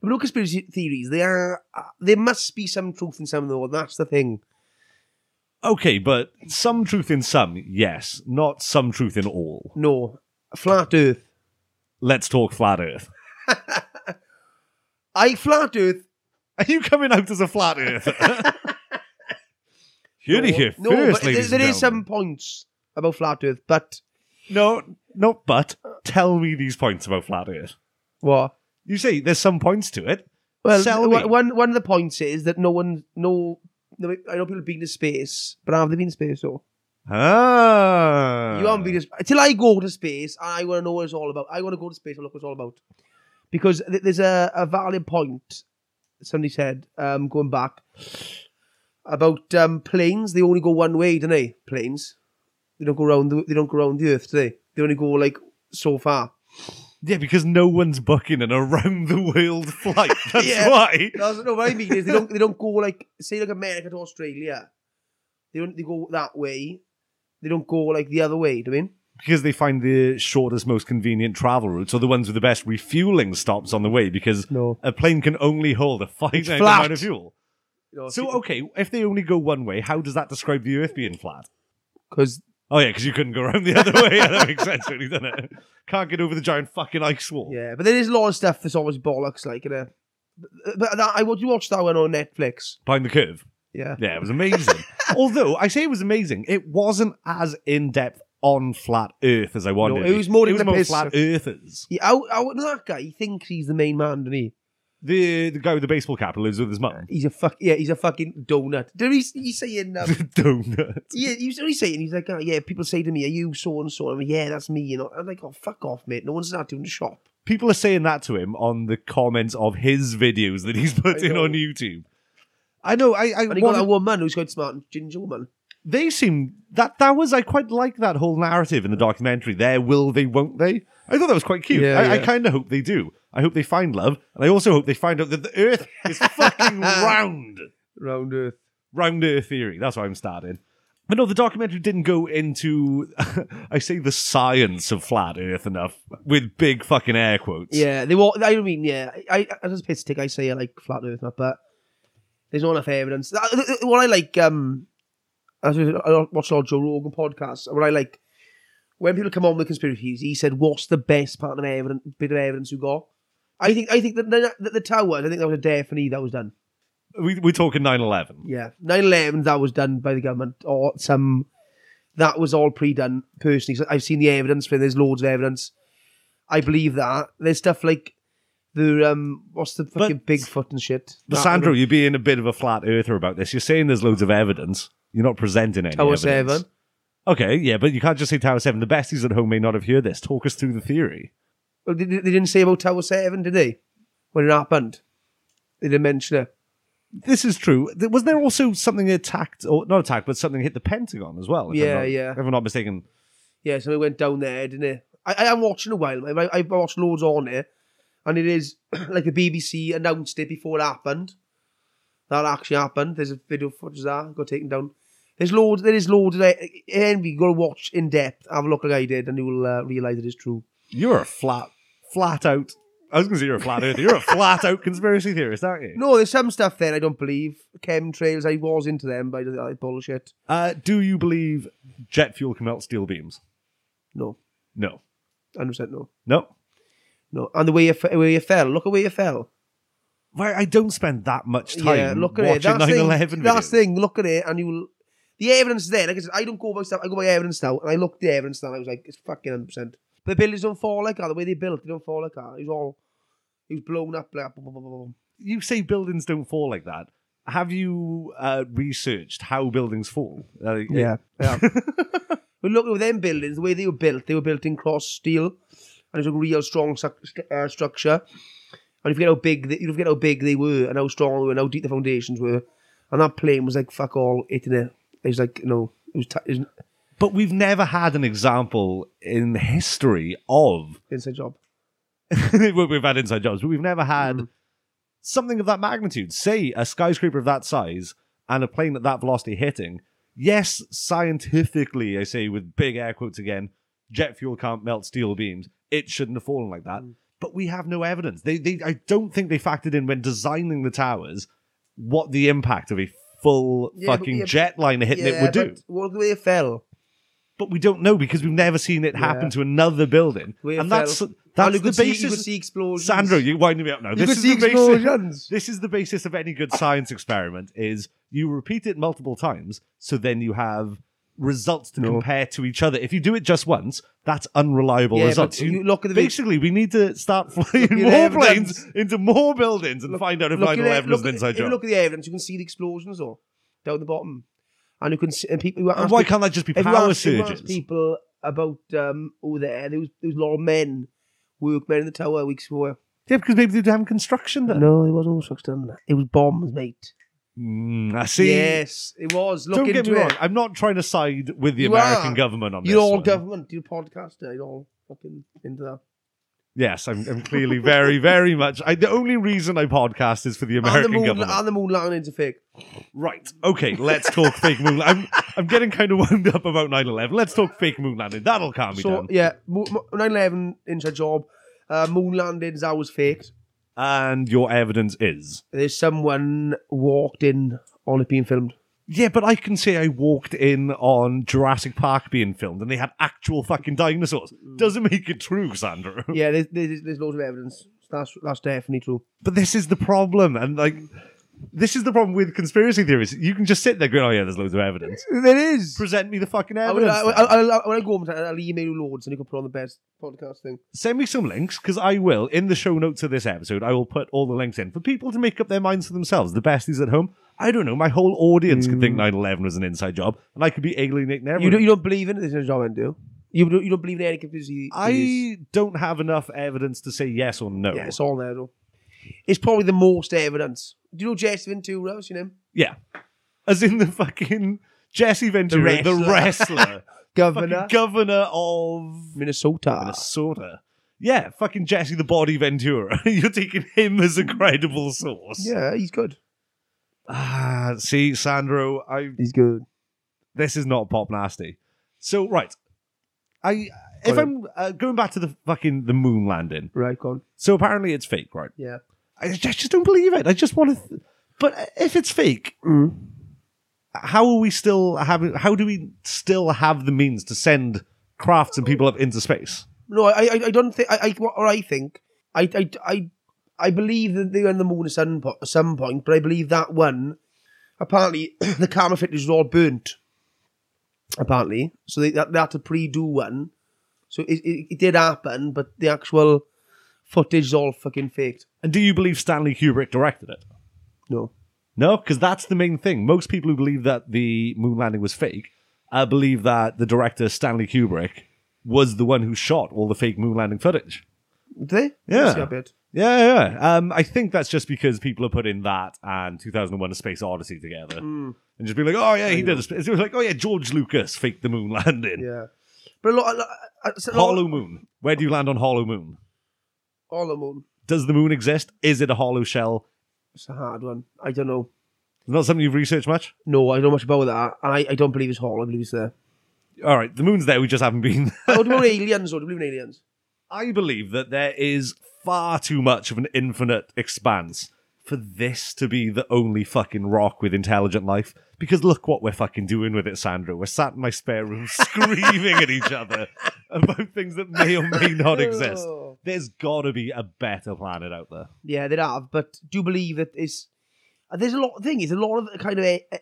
But no conspiracy theories. They are, uh, there must be some truth in some, though, and that's the thing. Okay, but some truth in some, yes. Not some truth in all. No. Flat Earth. Let's talk Flat Earth. I Flat Earth. Are you coming out as a Flat Earther? You're no, here no, first, but there, there is some points about Flat Earth, but... No, not but. Tell me these points about Flat Earth. What? You say there's some points to it. Well, Sell me. one one of the points is that no one... no, no I know people have been to space, but have they been to space, though? Ah! You haven't been to space. Until I go to space, I want to know what it's all about. I want to go to space and look what it's all about. Because th- there's a, a valid point, somebody said, um, going back, about um, planes. They only go one way, don't they? Planes. They don't go around. The, they don't go around the Earth, do they? They only go like so far. Yeah, because no one's booking an around the world flight. That's yeah. why. That's, no, what I mean is they don't. They don't go like say like America to Australia. They don't. They go that way. They don't go like the other way. Do you mean? Because they find the shortest, most convenient travel routes, or the ones with the best refueling stops on the way. Because no. a plane can only hold a finite amount of fuel. You know, so okay, if they only go one way, how does that describe the Earth being flat? Because Oh, yeah, because you couldn't go around the other way. Yeah, that makes sense, really, doesn't it? Can't get over the giant fucking ice wall. Yeah, but there is a lot of stuff that's always bollocks, like, you know. But that, I you watched that one on Netflix. Behind the Curve? Yeah. Yeah, it was amazing. Although, I say it was amazing, it wasn't as in-depth on Flat Earth as I wanted. No, it was more, it was more Flat Earthers. Yeah, how, how, that guy, he thinks he's the main man, doesn't he? The the guy with the baseball cap who lives with his mum. He's a fuck. Yeah, he's a fucking donut. Did he? He's saying um, donut. Yeah, he was already saying he's like, oh, yeah. People say to me, "Are you so and so?" I'm like, "Yeah, that's me." You know, I'm like, "Oh, fuck off, mate. No one's not doing the shop." People are saying that to him on the comments of his videos that he's put in on YouTube. I know. I I and he got that woman who's quite smart and ginger woman. They seem that that was I quite like that whole narrative in the documentary. There will they, won't they? I thought that was quite cute. Yeah, I, yeah. I kind of hope they do. I hope they find love, and I also hope they find out that the Earth is fucking round. Round Earth. Round Earth theory. That's why I'm starting. But no, the documentary didn't go into, I say, the science of flat Earth enough, with big fucking air quotes. Yeah, they were, I mean, yeah, I, I just piss tick, I say I like flat Earth, not, but there's not enough evidence. What I like, um, I watched all Joe Rogan podcasts, what I like, when people come on with conspiracies, he said, what's the best part of evidence, bit of evidence you got? I think, I think that the, the, the towers, I think that was a definitely that was done. We, we're talking nine eleven. Yeah, nine eleven, that was done by the government, or some, that was all pre-done, personally. So I've seen the evidence, for there's loads of evidence. I believe that. There's stuff like the, um, what's the fucking but, Bigfoot and shit. But Sandro, you're being a bit of a flat earther about this. You're saying there's loads of evidence. You're not presenting any Tower evidence. Tower seven. Okay, yeah, but you can't just say Tower seven. The besties at home may not have heard this. Talk us through the theory. Well, they, they didn't say about Tower seven, did they? When it happened. They didn't mention it. This is true. Wasn't there also something attacked, or not attacked, but something hit the Pentagon as well? If yeah, I'm not, yeah. If I'm not mistaken. Yeah, something went down there, didn't it? I, I am watching a while. I, I've watched loads on it, and it is like the B B C announced it before it happened. That actually happened. There's a video footage that got taken down. There's loads. There is loads. And we got to watch in depth. Have a look like I did, and you will uh, realise it is true. You're a flat, flat out. I was going to say you're a flat earther. You're a flat out conspiracy theorist, aren't you? No, there's some stuff there I don't believe. Chemtrails, I was into them, but I don't like bullshit. Uh, do you believe jet fuel can melt steel beams? No. No. one hundred percent no. No. No. And the way you, f- where you fell. Look at where you fell. Well, I don't spend that much time yeah, look at watching nine eleven videos. That's the thing. Look at it and you will... The evidence is there. Like I said, I don't go by stuff. I go by evidence now. And I looked at the evidence now and I was like, it's fucking one hundred percent. The buildings don't fall like that. The way they built, they don't fall like that. It was all, it was blown up. Like, blah, blah, blah, blah. You say buildings don't fall like that. Have you uh, researched how buildings fall? Uh, yeah. yeah. But look at them buildings, the way they were built, they were built in cross steel. And it was a real strong st- uh, structure. And you forget, how big they, you forget how big they were and how strong they were and how deep the foundations were. And that plane was like, fuck all, hitting it. It was like, you know, it was... T- it was But we've never had an example in history of... Inside job. We've had inside jobs, but we've never had mm. something of that magnitude. Say, a skyscraper of that size and a plane at that velocity hitting. Yes, scientifically, I say with big air quotes again, jet fuel can't melt steel beams. It shouldn't have fallen like that. Mm. But we have no evidence. They, they, I don't think they factored in when designing the towers what the impact of a full yeah, fucking have, jet liner hitting yeah, it would do. What the way it fell. But we don't know because we've never seen it happen yeah. to another building. Weird and that's, that's oh, the basis. See, you could see explosions. Sandro, you're winding me up now. You this could is see the explosions. Basis, this is the basis of any good science experiment is you repeat it multiple times, so then you have results to no. compare to each other. If you do it just once, that's unreliable yeah, results. You, you look at the basically, we need to start flying more planes into more buildings and look, find out if nine eleven is an inside job. If you look at the evidence, you can see the explosions or down the bottom. And you can see, and people. Who and why people, can't that just be power asked, surges? People about um, over there, there was there was a lot of men, workmen in the tower weeks before. Yeah, because maybe they haven't construction done. No, it wasn't construction done. It was bombs, mate. Mm, I see. Yes, it was. Look Don't into get me it. Wrong. I'm not trying to side with the you American are. government on you're this. You're all one. Government. You're a podcaster. You're all fucking into that. Yes, I'm, I'm clearly very, very much. I, the only reason I podcast is for the American and the moon, government. And the moon landings are fake. Right. Okay, let's talk fake moon. I'm, I'm getting kind of wound up about nine eleven. Let's talk fake moon landing. That'll calm me so, down. Yeah, nine eleven inside job. Uh, moon landings, that was fake. And your evidence is? There's someone walked in on it being filmed. Yeah, but I can say I walked in on Jurassic Park being filmed and they had actual fucking dinosaurs. Doesn't make it true, Sandro. Yeah, there's, there's, there's loads of evidence. That's that's definitely true. But this is the problem. And, like, this is the problem with conspiracy theories. You can just sit there going, oh, yeah, there's loads of evidence. There is. Present me the fucking evidence. I will, I, I, I, when I go home, I'll email you loads and you can put on the best podcast thing. Send me some links, because I will, in the show notes of this episode, I will put all the links in for people to make up their minds for themselves. The besties at home. I don't know, my whole audience mm. could think nine eleven was an inside job, and I could be alienating everyone. You don't, you don't believe in this inside job, do you? You don't, you don't believe in any conspiracy theories? I don't have enough evidence to say yes or no. Yeah, it's all there, though. It's probably the most evidence. Do you know Jesse Ventura? What's your name? Yeah. As in the fucking Jesse Ventura, the wrestler. The wrestler. Governor. Governor of... Minnesota. Minnesota. Yeah, fucking Jesse the Body Ventura. You're taking him as a credible source. Yeah, he's good. Ah, see, Sandro, I... He's good. This is not Pop Nasty. So, right. I If Got I'm uh, going back to the fucking the moon landing. Right, go on. So apparently it's fake, right? Yeah. I just, I just don't believe it. I just want to... Th- but if it's fake... Mm. How are we still having? How do we still have the means to send crafts and people up into space? No, I, I, I don't think. I, I, what I think, I, I, I, I believe that they were on the moon at some, po- at some point, but I believe that one. Apparently, the camera footage was all burnt. Apparently, so they, they had to pre-do one. So it, it, it did happen, but the actual footage is all fucking faked. And do you believe Stanley Kubrick directed it? No. No, because that's the main thing. Most people who believe that the moon landing was fake uh, believe that the director, Stanley Kubrick, was the one who shot all the fake moon landing footage. Did they? Yeah. That's bit. Yeah, yeah. Um, I think that's just because people are putting that and two thousand one A Space Odyssey together. Mm. And just be like, oh, yeah, he did a space. It was like, oh, yeah, George Lucas faked the moon landing. Yeah. But a lot, a lot, a lot Hollow Moon. Where do you land on Hollow Moon? Hollow Moon. Does the moon exist? Is it a hollow shell? It's a hard one. I don't know. It's not something you've researched much? No, I don't know much about that. And I, I don't believe it's hollow. I believe it's there. All right. The moon's there. We just haven't been. Oh, do we believe in aliens? Or do we believe in aliens? I believe that there is far too much of an infinite expanse for this to be the only fucking rock with intelligent life. Because look what we're fucking doing with it, Sandro. We're sat in my spare room screaming at each other about things that may or may not exist. There's got to be a better planet out there. Yeah, there have, but do you believe that it's... There's a lot of things, a lot of kind of a, a,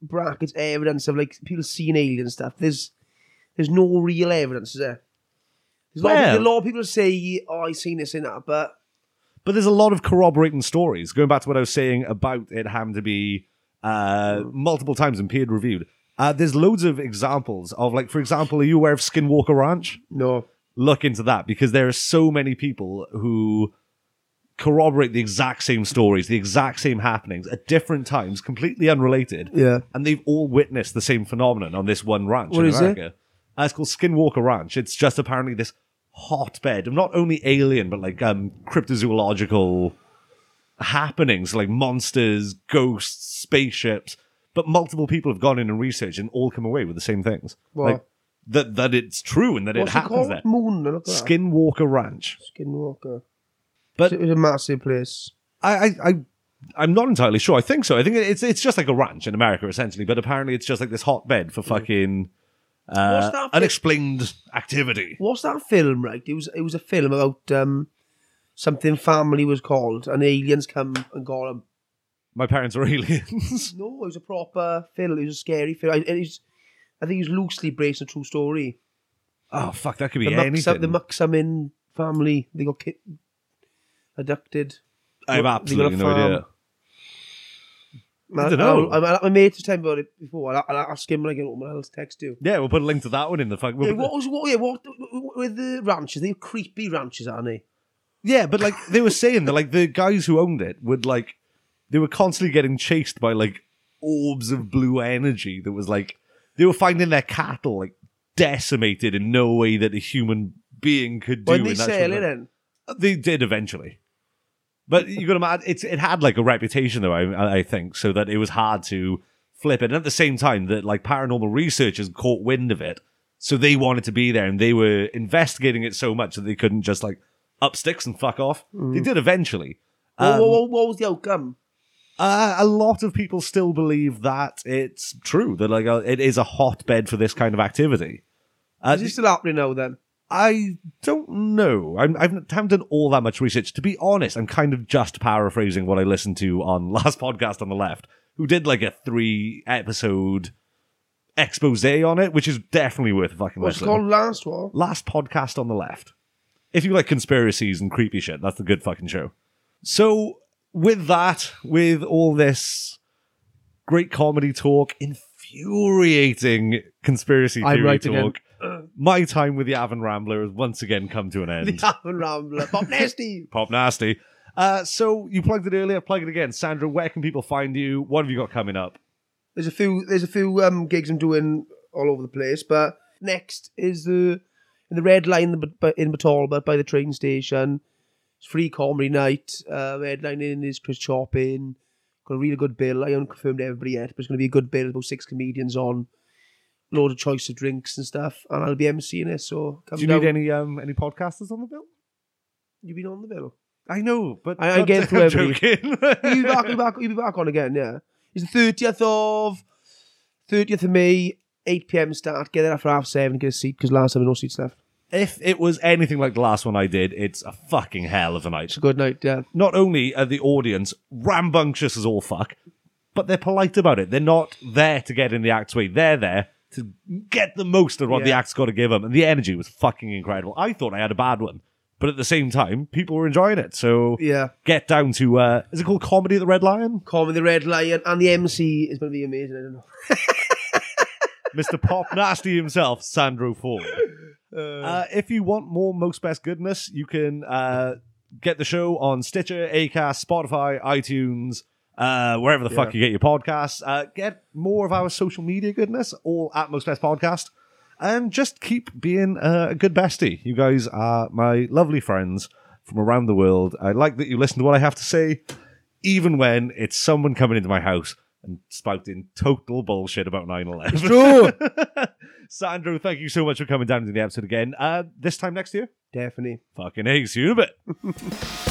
brackets, evidence of like people seeing alien stuff. There's there's no real evidence, is there? There's well, a, lot of, a lot of people say, oh, I've seen this and that, but... But there's a lot of corroborating stories. Going back to what I was saying about it having to be uh, multiple times and peer-reviewed. Uh, there's loads of examples of, like, for example, are you aware of Skinwalker Ranch? No. Look into that, because there are so many people who corroborate the exact same stories, the exact same happenings at different times, completely unrelated. Yeah. And they've all witnessed the same phenomenon on this one ranch what in America. It? Uh, it's called Skinwalker Ranch. It's just apparently this hotbed of not only alien, but like um, cryptozoological happenings, like monsters, ghosts, spaceships. But multiple people have gone in and researched and all come away with the same things. Wow. Like, That that it's true and that What's it happens it there. Moon, look at Skinwalker that. Ranch. Skinwalker. But it was a massive place. I, I, I, I'm not entirely sure. I think so. I think it's it's just like a ranch in America, essentially. But apparently it's just like this hotbed for fucking uh, What's unexplained fi- activity. What's that film, right? It was it was a film about um, something family was called and aliens come and got them. My parents are aliens. No, it was a proper film. It was a scary film. It, it was... I think he's loosely based on a true story. Oh, fuck, that could be the anything. Muxam, the Muxamin family, they got kid- abducted. I have absolutely no idea. I, I don't know. I, I, I, my mate was telling me about it before. I'll, I'll ask him when I get home and I'll text you. Yeah, we'll put a link to that one in the fucking... We'll yeah, what, was, what, yeah, what, what were the ranches? They were creepy ranches, aren't they? Yeah, but like they were saying that like the guys who owned it would like... They were constantly getting chased by like orbs of blue energy that was like... They were finding their cattle like decimated in no way that a human being could do. When they sell it, then they did eventually. But you got to imagine it's it had like a reputation though. I, I think so that it was hard to flip it. And at the same time, that like paranormal researchers caught wind of it, so they wanted to be there and they were investigating it so much that they couldn't just like up sticks and fuck off. Mm. They did eventually. Um, what, what, what was the outcome? Uh, a lot of people still believe that it's true, that like uh, it is a hotbed for this kind of activity. Uh, is it still happening now then? I don't know. I'm, I haven't done all that much research. To be honest, I'm kind of just paraphrasing what I listened to on Last Podcast on the Left, who did like a three-episode expose on it, which is definitely worth fucking listening. What's it called? Last what? Last Podcast on the Left. If you like conspiracies and creepy shit, that's the good fucking show. So... With that, with all this great comedy talk, infuriating conspiracy theory right talk, again. My time with the Avon Rambler has once again come to an end. The Avon Rambler. Pop Nasty. Pop Nasty. Uh, so you plugged it earlier, plug it again. Sandra, where can people find you? What have you got coming up? There's a few There's a few um, gigs I'm doing all over the place, but next is the in the Red Lion in Batalba by the train station. It's free comedy night. Uh, headlining is Chris Chopin. Got a really good bill. I haven't confirmed everybody yet, but it's going to be a good bill. About six comedians on. load of choice of drinks and stuff, and I'll be emceeing it. So come do you down. Need any um any podcasters on the bill? You've been on the bill. I know, but I, I'm getting through everything. You'll be back, you'll be back, you'll be back on again. Yeah, it's the thirtieth of thirtieth of May, eight p m start. Get there after half seven. Get a seat because last time there were no seats left. If it was anything like the last one I did, it's a fucking hell of a night. It's a good night, yeah. Not only are the audience rambunctious as all fuck, but they're polite about it. They're not there to get in the act's way. They're there to get the most of what yeah. the act's got to give them. And the energy was fucking incredible. I thought I had a bad one, but at the same time, people were enjoying it. So yeah. get down to, uh, is it called Comedy at the Red Lion? Comedy at the Red Lion. And the M C is going to be amazing. I don't know. Mister Pop Nasty himself, Sandro Ford. Uh, uh, if you want more Most Best goodness, you can uh, get the show on Stitcher, Acast, Spotify, iTunes, uh, wherever the yeah. fuck you get your podcasts. Uh, get more of our social media goodness, all at Most Best Podcast. And just keep being uh, a good bestie. You guys are my lovely friends from around the world. I like that you listen to what I have to say, even when it's someone coming into my house and spouting total bullshit about nine eleven. It's true! Sandro, thank you so much for coming down to the episode again. Uh, this time next year? Definitely. Fucking eggs, you a bit.